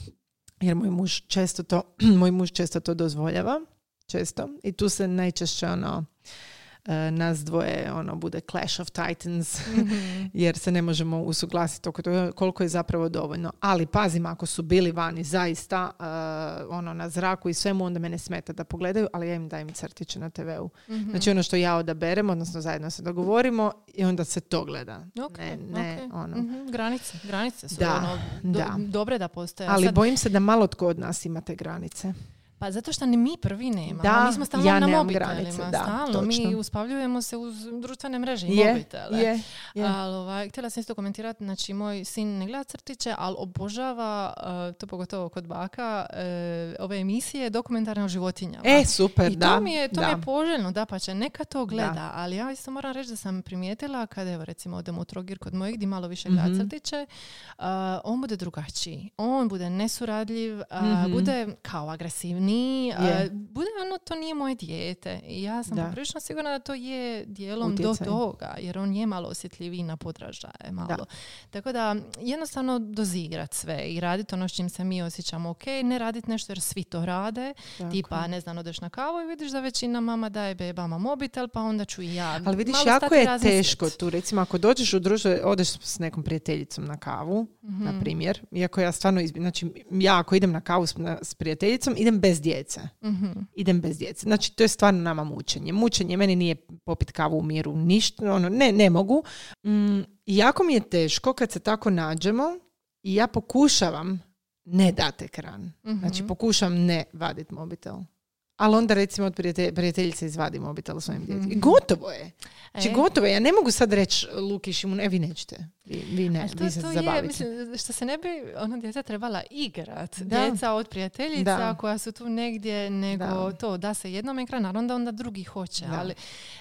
jer moj muž često to, moj muž često to dozvoljava, često. I tu se najčešće ono, uh, nas dvoje ono, bude Clash of Titans, mm-hmm, jer se ne možemo usuglasiti oko toga koliko je zapravo dovoljno. Ali pazim, ako su bili vani zaista uh, ono, na zraku i svemu, onda mene smeta da pogledaju, ali ja im dajem crtiće na te veu. Mm-hmm. Znači ono što ja odaberem, odnosno zajedno se dogovorimo i onda se to gleda. Okay, ne, ne, okay. Ono. Mm-hmm. Granice, granice su da, ono, do, da. dobre da postoje. Ali sad bojim se da malo tko od nas ima te granice. Pa zato što ni mi prvi nemamo. Da, mi smo stalno ja na mobitelima. Da, stalno mi uspavljujemo se uz društvene mreže i je, mobitele. Je, je. Al, ovaj, htjela sam isto komentirati, znači moj sin ne gleda crtiće, ali obožava, uh, to pogotovo kod baka, uh, ove emisije dokumentarne o životinjama. E, super, I da. I to mi je, to mi je poželjno, da pa će, neka to gleda. Da. Ali ja isto moram reći da sam primijetila kada, evo, recimo odem u Trogir kod mojih gdje malo više gleda, mm-hmm, crtiće, uh, on bude drugačiji. On bude nesuradljiv, uh, mm-hmm, bude kao agresivni. Ni, yeah. a, bude ono, to nije moje dijete. I ja sam poprilično sigurna da to je dijelom utjecaj do toga, jer on je malo osjetljiviji na podražaje, malo. Da. Tako da jednostavno dozigrat sve i raditi ono s čim se mi osjećamo ok, ne raditi nešto jer svi to rade. Tako. Tipa, ne znam, odeš na kavu i vidiš da većina mama daje bebama mobitel, pa onda ću i ja. Ali vidiš, jako je razmislit. Teško tu, recimo, ako dođeš u društvo, odeš s nekom prijateljicom na kavu, mm-hmm, na primjer, iako ja stvarno, izbi... znači, ja ako idem na kavu s, na, s prijateljicom, idem bez djece. Mm-hmm. Idem bez djece. Znači, to je stvarno nama mučenje. Mučenje, meni nije popit kavu u miru, ništa, ono, ne, ne mogu. Mm, jako mi je teško kad se tako nađemo i ja pokušavam ne dati ekran. Mm-hmm. Znači, pokušam ne vaditi mobitel. Ali onda, recimo, od prijatelj, prijateljice izvadi mobitel svojim djetima. Mm-hmm. Gotovo je. Znači, e. gotovo je. Ja ne mogu sad reći Lukišimu, ne, vi nećete. Vi, vi ne, to, vi se to zabavite. Je, mislim, što se ne bi ona djeca trebala igrat. Da. Djeca od prijateljica da. koja su tu negdje, nego da. to da se jednom ekran, naravno da onda drugi hoće. Da. Ali,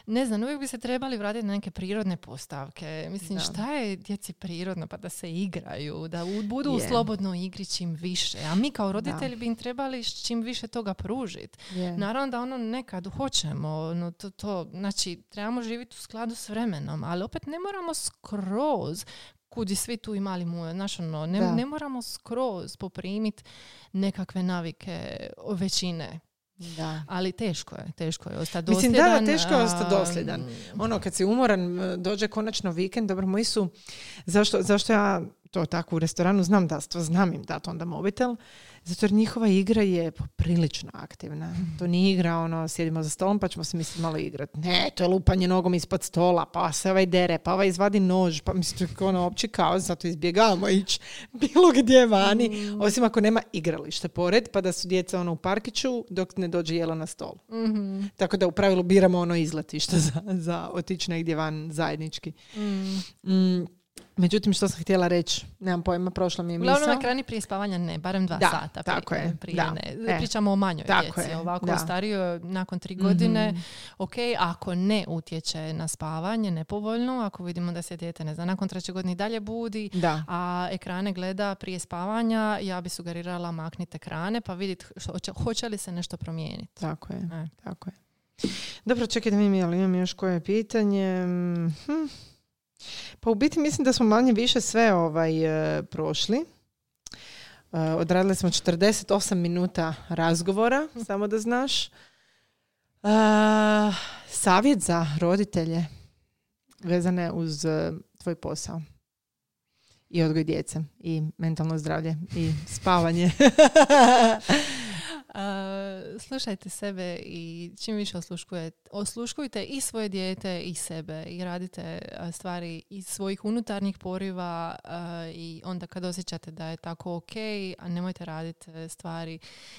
ne znam, uvijek bi se trebali vratiti na neke prirodne postavke. Mislim, da. šta je djeci prirodno? Pa da se igraju, da u, budu yeah. u slobodnoj igri čim više. A mi kao roditelji da. bi im trebali čim više toga pružiti. Yeah. Naravno da ono nekad hoćemo. No, to, to, znači, trebamo živjeti u skladu s vremenom, ali opet ne moramo skroz kudi svi tu imali mu, znaš ono, ne, ne moramo skroz poprimiti nekakve navike većine. Da. Ali teško je, teško je ostati dosljedan. Mislim, da, da, teško je ostati dosljedan. Ono, kad si umoran, dođe konačno vikend, dobro, moji su, zašto, zašto ja to tako u restoranu znam da, to znam im dati onda mobitel, zato jer njihova igra je poprilično aktivna. To nije igra, ono, sjedimo za stolom pa ćemo se misliti malo igrati. Ne, to je lupanje nogom ispod stola, pa se ovaj dere, pa ovaj izvadi nož, pa mislim, ono, opći kaos, zato izbjegavamo ići bilo gdje vani, mm. osim ako nema igralište pored, pa da su djeca ono u parkiću dok ne dođe jelo na stol. Mm-hmm. Tako da u pravilu biramo ono izletište za, za otići negdje van zajednički. Mm. Mm. Međutim, što sam htjela reći, nemam pojma, prošla mi je misao. Uglavnom, ekrani prije spavanja ne, barem dva da, sata. Tako prije, je. Prije da, ne. E. Pričamo o manjoj tako djeci, je. Ovako da. starijoj nakon tri mm-hmm. godine. Ok, ako ne utječe na spavanje, nepovoljno, ako vidimo da se dijete, ne znam, nakon treće godine dalje budi, da. a ekrane gleda prije spavanja, ja bi sugerirala maknite ekrane pa vidjeti hoće li se nešto promijeniti. Tako je, e. tako je. Dobro, čekaj da mi imali, imam još koje pitanje. Hm. Pa u biti mislim da smo manje više sve ovaj, e, prošli. E, odradili smo četrdeset osam minuta razgovora, samo da znaš. E, savjet za roditelje vezane uz e, tvoj posao i odgoj djece i mentalno zdravlje i spavanje. Uh, slušajte sebe i čim više osluškujete, osluškujte i svoje dijete i sebe i radite uh, stvari iz svojih unutarnjih poriva uh, i onda kad osjećate da je tako ok, a nemojte raditi stvari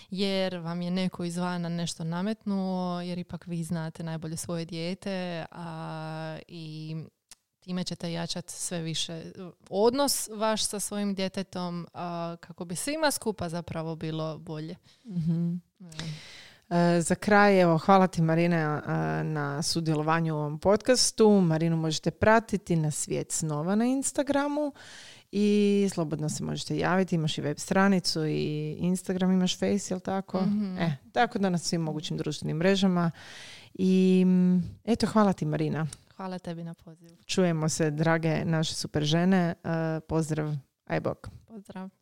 jer vam je neko izvana nešto nametnuo, jer ipak vi znate najbolje svoje dijete uh, i time ćete jačati sve više odnos vaš sa svojim djetetom a, kako bi svima skupa zapravo bilo bolje. Mm-hmm. E, za kraj, evo, hvala ti Marina a, na sudjelovanju u ovom podcastu. Marinu možete pratiti na Svijet snova na Instagramu i slobodno se možete javiti. Imaš i web stranicu i Instagram, imaš Face, jel tako? Mm-hmm. E, tako da na svim mogućim društvenim mrežama. I eto, hvala ti Marina. Hvala tebi na pozivu. Čujemo se, drage naše super žene. Uh, pozdrav, aj bok. Pozdrav.